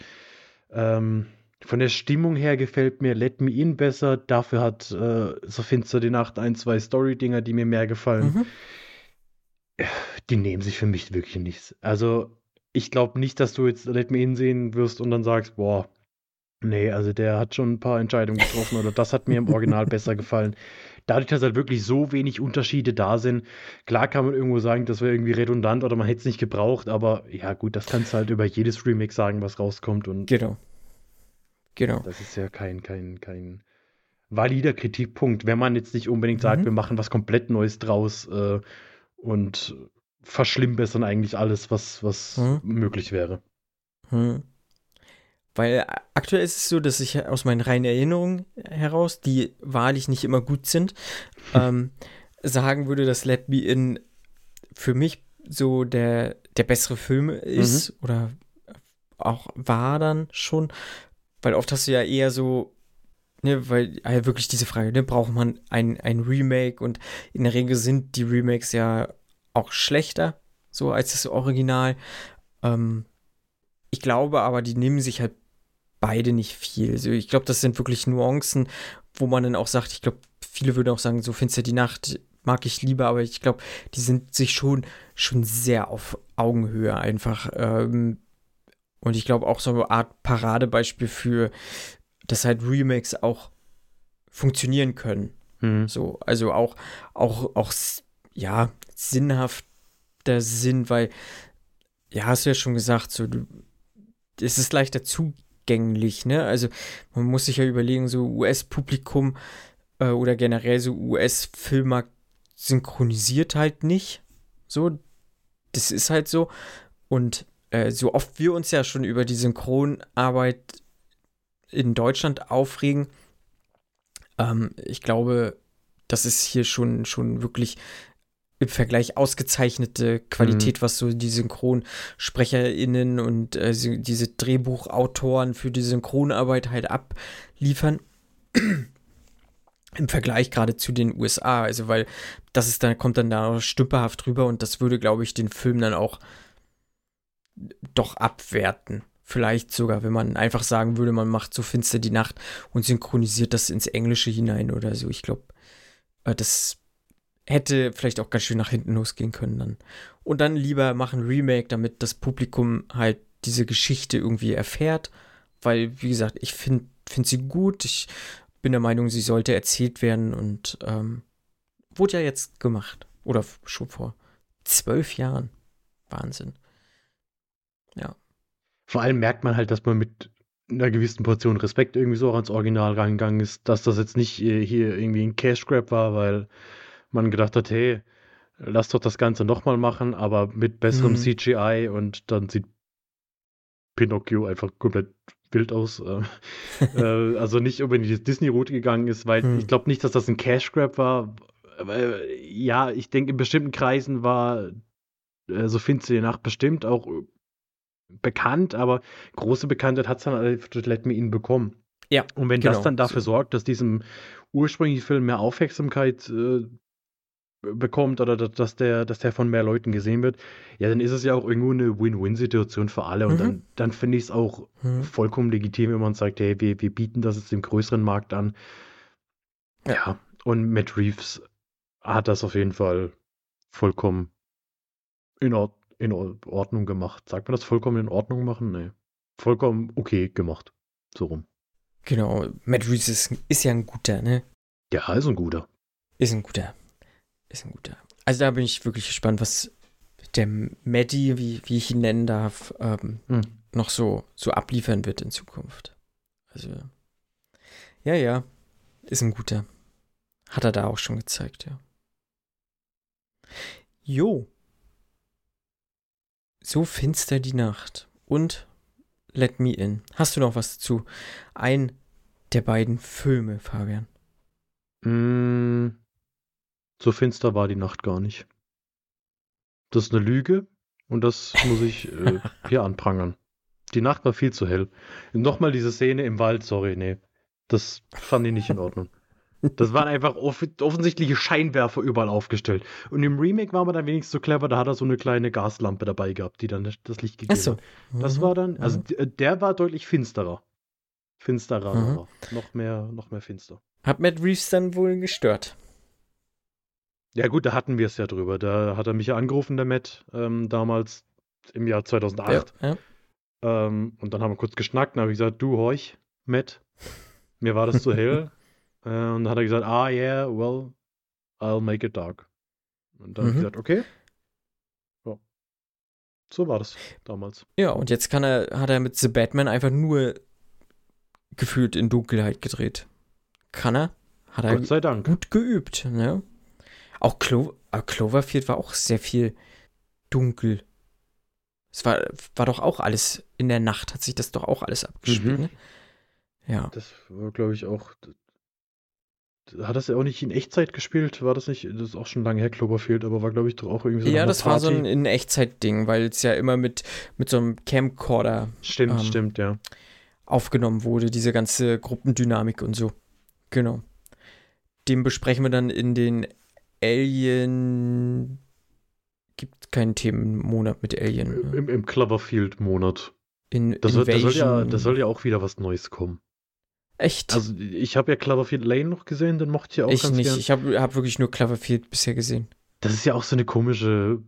ähm, von der Stimmung her gefällt mir Let Me In besser. Dafür hat äh, So Finster die Nacht ein, zwei Story-Dinger, die mir mehr gefallen. Mhm. Die nehmen sich für mich wirklich nichts. Also ich glaube nicht, dass du jetzt Let Me In sehen wirst und dann sagst, boah, nee, also der hat schon ein paar Entscheidungen getroffen oder das hat mir im Original besser gefallen. Dadurch, dass halt wirklich so wenig Unterschiede da sind, klar kann man irgendwo sagen, das wäre irgendwie redundant oder man hätte es nicht gebraucht, aber ja gut, das kannst du halt über jedes Remake sagen, was rauskommt. Und genau. Genau. Das ist ja kein, kein, kein valider Kritikpunkt, wenn man jetzt nicht unbedingt sagt, mhm. wir machen was komplett Neues draus äh, und verschlimmbessern eigentlich alles, was, was mhm. möglich wäre. Mhm. Weil aktuell ist es so, dass ich aus meinen reinen Erinnerungen heraus, die wahrlich nicht immer gut sind, ähm, sagen würde, dass Let Me In für mich so der, der bessere Film ist mhm. oder auch war dann schon, weil oft hast du ja eher so, ne, weil ja, wirklich diese Frage, ne, braucht man ein, ein Remake und in der Regel sind die Remakes ja auch schlechter, so als das Original. Ähm, ich glaube aber, die nehmen sich halt beide nicht viel. Also ich glaube, das sind wirklich Nuancen, wo man dann auch sagt, ich glaube, viele würden auch sagen, so Finster die Nacht mag ich lieber, aber ich glaube, die sind sich schon, schon sehr auf Augenhöhe einfach. Ähm, und ich glaube auch so eine Art Paradebeispiel für, dass halt Remakes auch funktionieren können. Mhm. So, also auch, auch, auch, ja, sinnhafter Sinn, weil, ja, hast du ja schon gesagt, so, du, es ist leichter zugänglich, ne? Also man muss sich ja überlegen, so U S-Publikum äh, oder generell so U S-Filmmarkt synchronisiert halt nicht. So, das ist halt so. Und äh, so oft wir uns ja schon über die Synchronarbeit in Deutschland aufregen, ähm, ich glaube, das ist hier schon, schon wirklich im Vergleich ausgezeichnete Qualität, mhm. was so die SynchronsprecherInnen und äh, diese Drehbuchautoren für die Synchronarbeit halt abliefern. Im Vergleich gerade zu den U S A. Also, weil das ist dann, kommt dann da noch stümperhaft drüber und das würde, glaube ich, den Film dann auch doch abwerten. Vielleicht sogar, wenn man einfach sagen würde, man macht So Finster die Nacht und synchronisiert das ins Englische hinein oder so. Ich glaube, äh, das hätte vielleicht auch ganz schön nach hinten losgehen können dann. Und dann lieber machen Remake, damit das Publikum halt diese Geschichte irgendwie erfährt, weil, wie gesagt, ich finde find sie gut, ich bin der Meinung, sie sollte erzählt werden und ähm, wurde ja jetzt gemacht, oder schon vor zwölf Jahren. Wahnsinn. Ja. Vor allem merkt man halt, dass man mit einer gewissen Portion Respekt irgendwie so auch ans Original rangegangen ist, dass das jetzt nicht hier irgendwie ein Cash Grab war, weil man gedacht hat, hey, lass doch das Ganze nochmal machen, aber mit besserem mhm. C G I und dann sieht Pinocchio einfach komplett wild aus. äh, also nicht, ob in die Disney-Route gegangen ist, weil mhm. ich glaube nicht, dass das ein Cash Grab war. Aber, ja, ich denke, in bestimmten Kreisen war äh, So Finster die Nacht bestimmt auch bekannt, aber große Bekanntheit hat es dann durch Let Me In bekommen. Ja, und wenn genau. das dann dafür so. sorgt, dass diesem ursprünglichen Film mehr Aufmerksamkeit äh, bekommt oder dass der, dass der von mehr Leuten gesehen wird, ja, dann ist es ja auch irgendwo eine Win-Win-Situation für alle und mhm. dann, dann finde ich es auch mhm. vollkommen legitim, wenn man sagt, hey, wir, wir bieten das jetzt dem größeren Markt an. Ja. ja, und Matt Reeves hat das auf jeden Fall vollkommen in Ordnung. in Ordnung gemacht. Sagt man das vollkommen in Ordnung machen? Nee. Vollkommen okay gemacht. So rum. Genau. Matt Reeves ist, ist ja ein guter, ne? Ja, ist ein guter. Ist ein guter. Ist ein guter. Also da bin ich wirklich gespannt, was der Maddie, wie, wie ich ihn nennen darf, ähm, hm. noch so, so abliefern wird in Zukunft. Also ja, ja. Ist ein guter. Hat er da auch schon gezeigt, ja. Jo. So finster die Nacht und Let Me In. Hast du noch was zu einem der beiden Filme, Fabian? Mm, so finster war die Nacht gar nicht. Das ist eine Lüge und das muss ich äh, hier anprangern. Die Nacht war viel zu hell. Nochmal diese Szene im Wald, sorry, nee. Das fand ich nicht in Ordnung. Das waren einfach off- offensichtliche Scheinwerfer überall aufgestellt. Und im Remake war man dann wenigstens so clever, da hat er so eine kleine Gaslampe dabei gehabt, die dann das Licht gegeben so. hat. Das mhm. war dann, also mhm. der war deutlich finsterer. Finsterer. Mhm. Noch mehr, noch mehr finster. Hat Matt Reeves dann wohl gestört? Ja gut, da hatten wir es ja drüber. Da hat er mich ja angerufen, der Matt, ähm, damals im Jahr zweitausendacht. Ja. Ja. Ähm, und dann haben wir kurz geschnackt und habe ich gesagt, du horch, Matt, mir war das zu hell. Und dann hat er gesagt, ah, yeah, well, I'll make it dark. Und dann mhm. habe ich gesagt, okay. So. so war das damals. Ja, und jetzt kann er, hat er mit The Batman einfach nur gefühlt in Dunkelheit gedreht. Kann er. Hat er Gott sei Dank. Gut geübt. Ne? Auch Clo- Cloverfield war auch sehr viel dunkel. Es war, war doch auch alles, in der Nacht hat sich das doch auch alles abgespielt. Mhm. Ne? Ja. Das war, glaube ich, auch... Hat das ja auch nicht in Echtzeit gespielt? War das nicht, das ist auch schon lange her, Cloverfield, aber war, glaube ich, doch auch irgendwie so eine Ja, das Party. War so ein in Echtzeit-Ding, weil es ja immer mit, mit so einem Camcorder stimmt, ähm, stimmt, ja. aufgenommen wurde, diese ganze Gruppendynamik und so. Genau. Dem besprechen wir dann in den Alien... Gibt keinen Themenmonat mit Alien. Im, im Cloverfield-Monat. In, das, soll, das, soll ja, das soll ja auch wieder was Neues kommen. Echt? Also ich habe ja Cloverfield Lane noch gesehen, den mochte ich auch ich ganz nicht. gern. Ich habe hab wirklich nur Cloverfield bisher gesehen. Das ist ja auch so eine komische,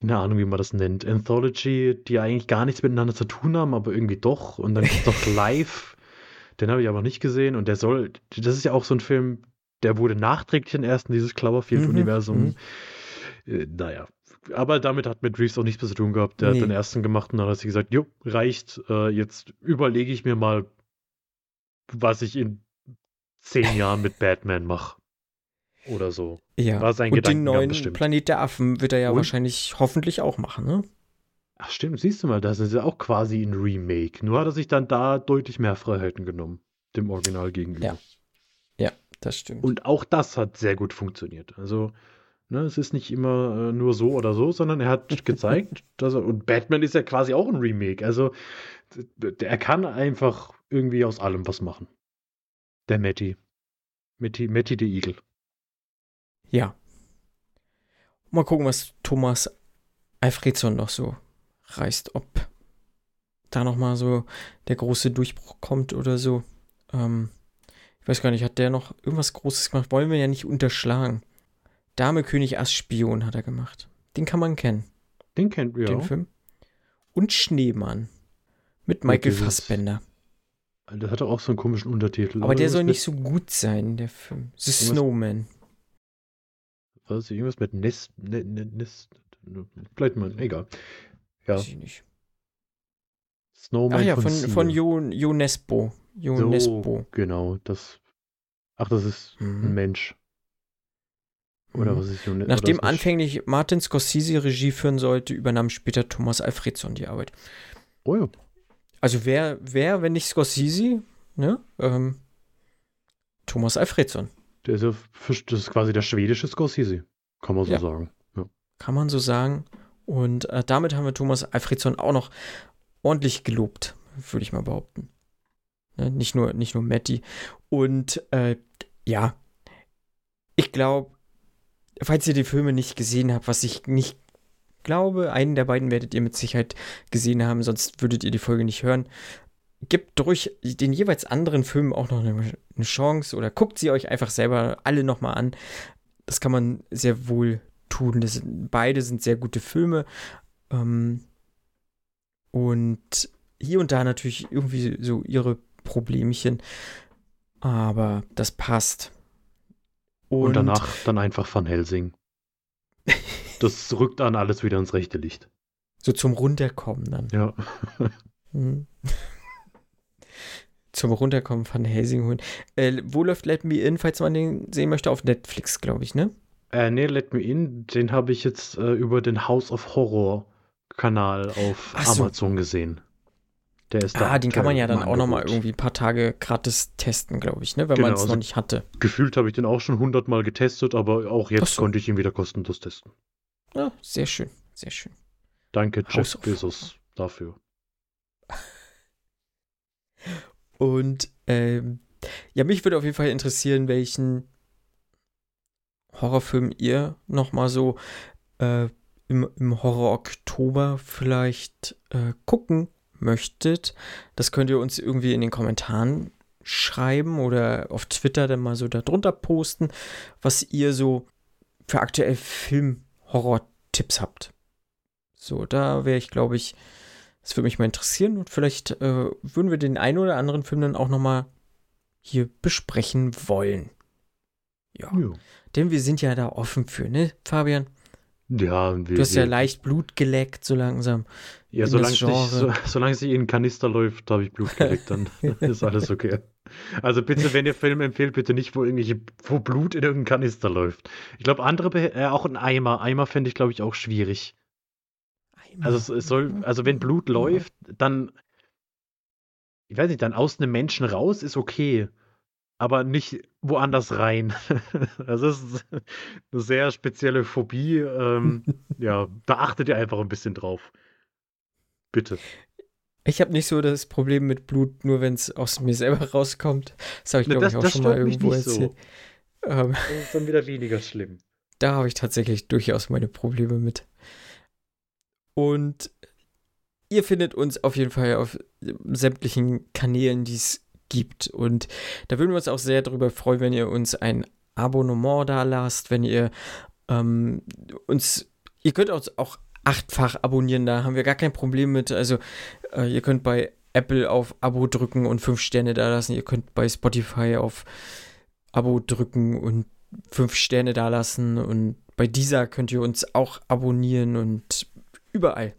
keine Ahnung, wie man das nennt, Anthology, die eigentlich gar nichts miteinander zu tun haben, aber irgendwie doch. Und dann gibt es noch Live, den habe ich aber nicht gesehen. Und der soll, das ist ja auch so ein Film, der wurde nachträglich in ersten dieses Cloverfield-Universum. Mhm. Äh, naja, aber damit hat Matt Reeves auch nichts mehr zu tun gehabt. Der nee. hat den ersten gemacht und dann hat sie gesagt, jo, reicht, äh, jetzt überlege ich mir mal, was ich in zehn Jahren mit Batman mache. Oder so. Ja, war sein und den neuen bestimmt. Planet der Affen wird er ja und? wahrscheinlich hoffentlich auch machen, ne? Ach stimmt, siehst du mal, das ist ja auch quasi ein Remake. Nur hat er sich dann da deutlich mehr Freiheiten genommen, dem Original gegenüber. Ja, ja, das stimmt. Und auch das hat sehr gut funktioniert. Also, ne, es ist nicht immer äh, nur so oder so, sondern er hat gezeigt, dass er, und Batman ist ja quasi auch ein Remake. Also, er kann einfach irgendwie aus allem was machen. Der Matti. Matti, Matti der Igel. Ja. Mal gucken, was Thomas Alfredson noch so reißt. Ob da nochmal so der große Durchbruch kommt oder so. Ähm, ich weiß gar nicht, hat der noch irgendwas Großes gemacht? Wollen wir ja nicht unterschlagen. Dame, König, Ass, Spion hat er gemacht. Den kann man kennen. Den kennt ihr Den auch. Film. Und Schneemann. Mit Michael okay, Fassbender. Der hat auch so einen komischen Untertitel. Aber der soll nicht so gut sein, der Film. The Snowman. Was? Irgendwas mit Nest. Nest. Vielleicht mal, egal. Ja. Weiß ich nicht. Snowman. Ach ja, von, von, von Jo, Jo Nesbo. Jo so, Nesbo. Genau, das. Ach, das ist mhm. ein Mensch. Oder mhm. was ist Jo Nesbo? Nachdem anfänglich Martin Scorsese Regie führen sollte, übernahm später Thomas Alfredson die Arbeit. Oh ja. Also wer, wer, wenn nicht Scorsese, ne? Ähm, Thomas Alfredson. Der ist ja, das ist quasi der schwedische Scorsese, kann man so ja. sagen. Ja. Kann man so sagen. Und äh, damit haben wir Thomas Alfredson auch noch ordentlich gelobt, würde ich mal behaupten. Ne? Nicht nur, nicht nur Matti. Und äh, ja, ich glaube, falls ihr die Filme nicht gesehen habt, was ich nicht Ich glaube, einen der beiden werdet ihr mit Sicherheit gesehen haben, sonst würdet ihr die Folge nicht hören. Gebt durch den jeweils anderen Film auch noch eine Chance oder guckt sie euch einfach selber alle nochmal an. Das kann man sehr wohl tun. Das sind, beide sind sehr gute Filme. Ähm, und hier und da natürlich irgendwie so ihre Problemchen. Aber das passt. Und, und danach dann einfach Van Helsing. Das rückt dann alles wieder ins rechte Licht. So zum Runterkommen dann. Ja. mhm. Zum Runterkommen von Helsing holen. Äh, wo läuft Let Me In, falls man den sehen möchte? Auf Netflix, glaube ich, ne? Äh, nee, Let Me In, den habe ich jetzt äh, über den House of Horror Kanal auf so. Amazon gesehen. Der ist da. Ah, den kann man ja dann auch nochmal irgendwie ein paar Tage gratis testen, glaube ich, ne? Wenn genau, man es also noch nicht hatte. Gefühlt habe ich den auch schon hundertmal getestet, aber auch jetzt so. Konnte ich ihn wieder kostenlos testen. Ja, sehr schön, sehr schön. Danke, Jeff Bezos, dafür. Und ähm, ja, mich würde auf jeden Fall interessieren, welchen Horrorfilm ihr nochmal so äh, im, im Horror-Oktober vielleicht äh, gucken möchtet. Das könnt ihr uns irgendwie in den Kommentaren schreiben oder auf Twitter dann mal so da drunter posten, was ihr so für aktuell Film Horror-Tipps habt. So, da wäre ich, glaube ich, das würde mich mal interessieren und vielleicht äh, würden wir den einen oder anderen Film dann auch nochmal hier besprechen wollen. Ja. ja. Denn wir sind ja da offen für, ne, Fabian? Ja. Wir, du hast ja leicht Blut geleckt, so langsam. Ja, solange es, nicht, so, solange es nicht in den Kanister läuft, habe ich Blut geleckt, dann ist alles okay. Also bitte, wenn ihr Film empfehlt, bitte nicht, wo irgendwelche, wo Blut in irgendeinem Kanister läuft. Ich glaube, andere, Be- äh, auch ein Eimer. Eimer fände ich, glaube ich, auch schwierig. Eimer. Also es, es soll, also wenn Blut läuft, dann, ich weiß nicht, dann aus einem Menschen raus ist okay, aber nicht woanders rein. Das ist eine sehr spezielle Phobie. Ähm, ja, da achtet ihr einfach ein bisschen drauf. Bitte. Ich habe nicht so das Problem mit Blut, nur wenn es aus mir selber rauskommt. Das habe ich, glaube ich, auch schon mal irgendwo erzählt. So. Ähm, das ist dann wieder weniger schlimm. Da habe ich tatsächlich durchaus meine Probleme mit. Und ihr findet uns auf jeden Fall auf sämtlichen Kanälen, die es gibt. Und da würden wir uns auch sehr darüber freuen, wenn ihr uns ein Abonnement da lasst, wenn ihr ähm, uns, ihr könnt uns auch achtfach abonnieren, da haben wir gar kein Problem mit. Also äh, ihr könnt bei Apple auf Abo drücken und fünf Sterne da lassen. Ihr könnt bei Spotify auf Abo drücken und fünf Sterne da lassen. Und bei dieser könnt ihr uns auch abonnieren und überall.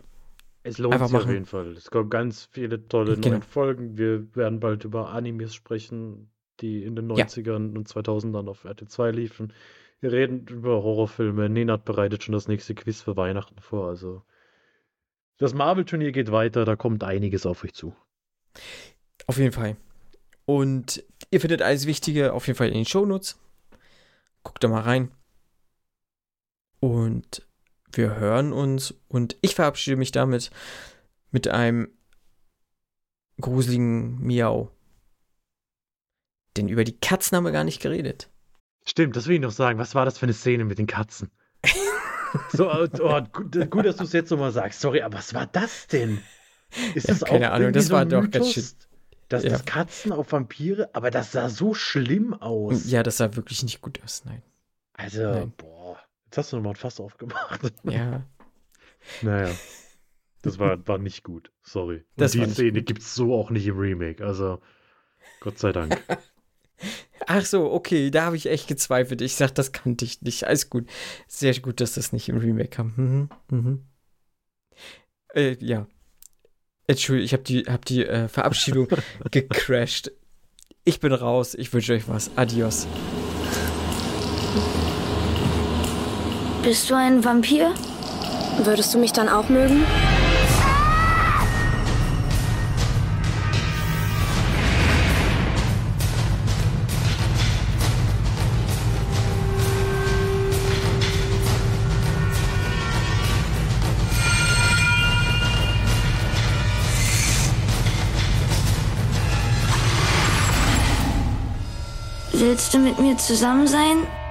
Es lohnt Einfach sich machen. Auf jeden Fall. Es kommen ganz viele tolle genau. neue Folgen. Wir werden bald über Animes sprechen, die in den neunzigern ja. und zweitausendern auf R T zwei liefen. Wir reden über Horrorfilme. Nenad bereitet schon das nächste Quiz für Weihnachten vor. Also das Marvel-Turnier geht weiter. Da kommt einiges auf euch zu. Auf jeden Fall. Und ihr findet alles Wichtige auf jeden Fall in den Shownotes. Guckt da mal rein. Und wir hören uns. Und ich verabschiede mich damit mit einem gruseligen Miau. Denn über die Katzen haben wir gar nicht geredet. Stimmt, das will ich noch sagen. Was war das für eine Szene mit den Katzen? So, oh, gut, gut, dass du es jetzt nochmal sagst. Sorry, aber was war das denn? Ist ja, das keine auch Ahnung, das so war doch ganz schön. Dass ja. das Katzen auf Vampire, aber das sah so schlimm aus. Ja, das sah wirklich nicht gut aus, nein. Also, nein. boah. Jetzt hast du nochmal ein Fass aufgemacht. Ja. Naja. Das war, war nicht gut. Sorry. Das und die Szene gibt es so auch nicht im Remake. Also, Gott sei Dank. Ach so, okay. Da habe ich echt gezweifelt. Ich sag, das kannte ich nicht. Alles gut. Sehr gut, dass das nicht im Remake kam. Mhm. Mhm. Äh, ja. Entschuldigung, ich habe die, hab die äh, Verabschiedung gecrashed. Ich bin raus. Ich wünsche euch was. Adios. Bist du ein Vampir? Würdest du mich dann auch mögen? Willst du mit mir zusammen sein?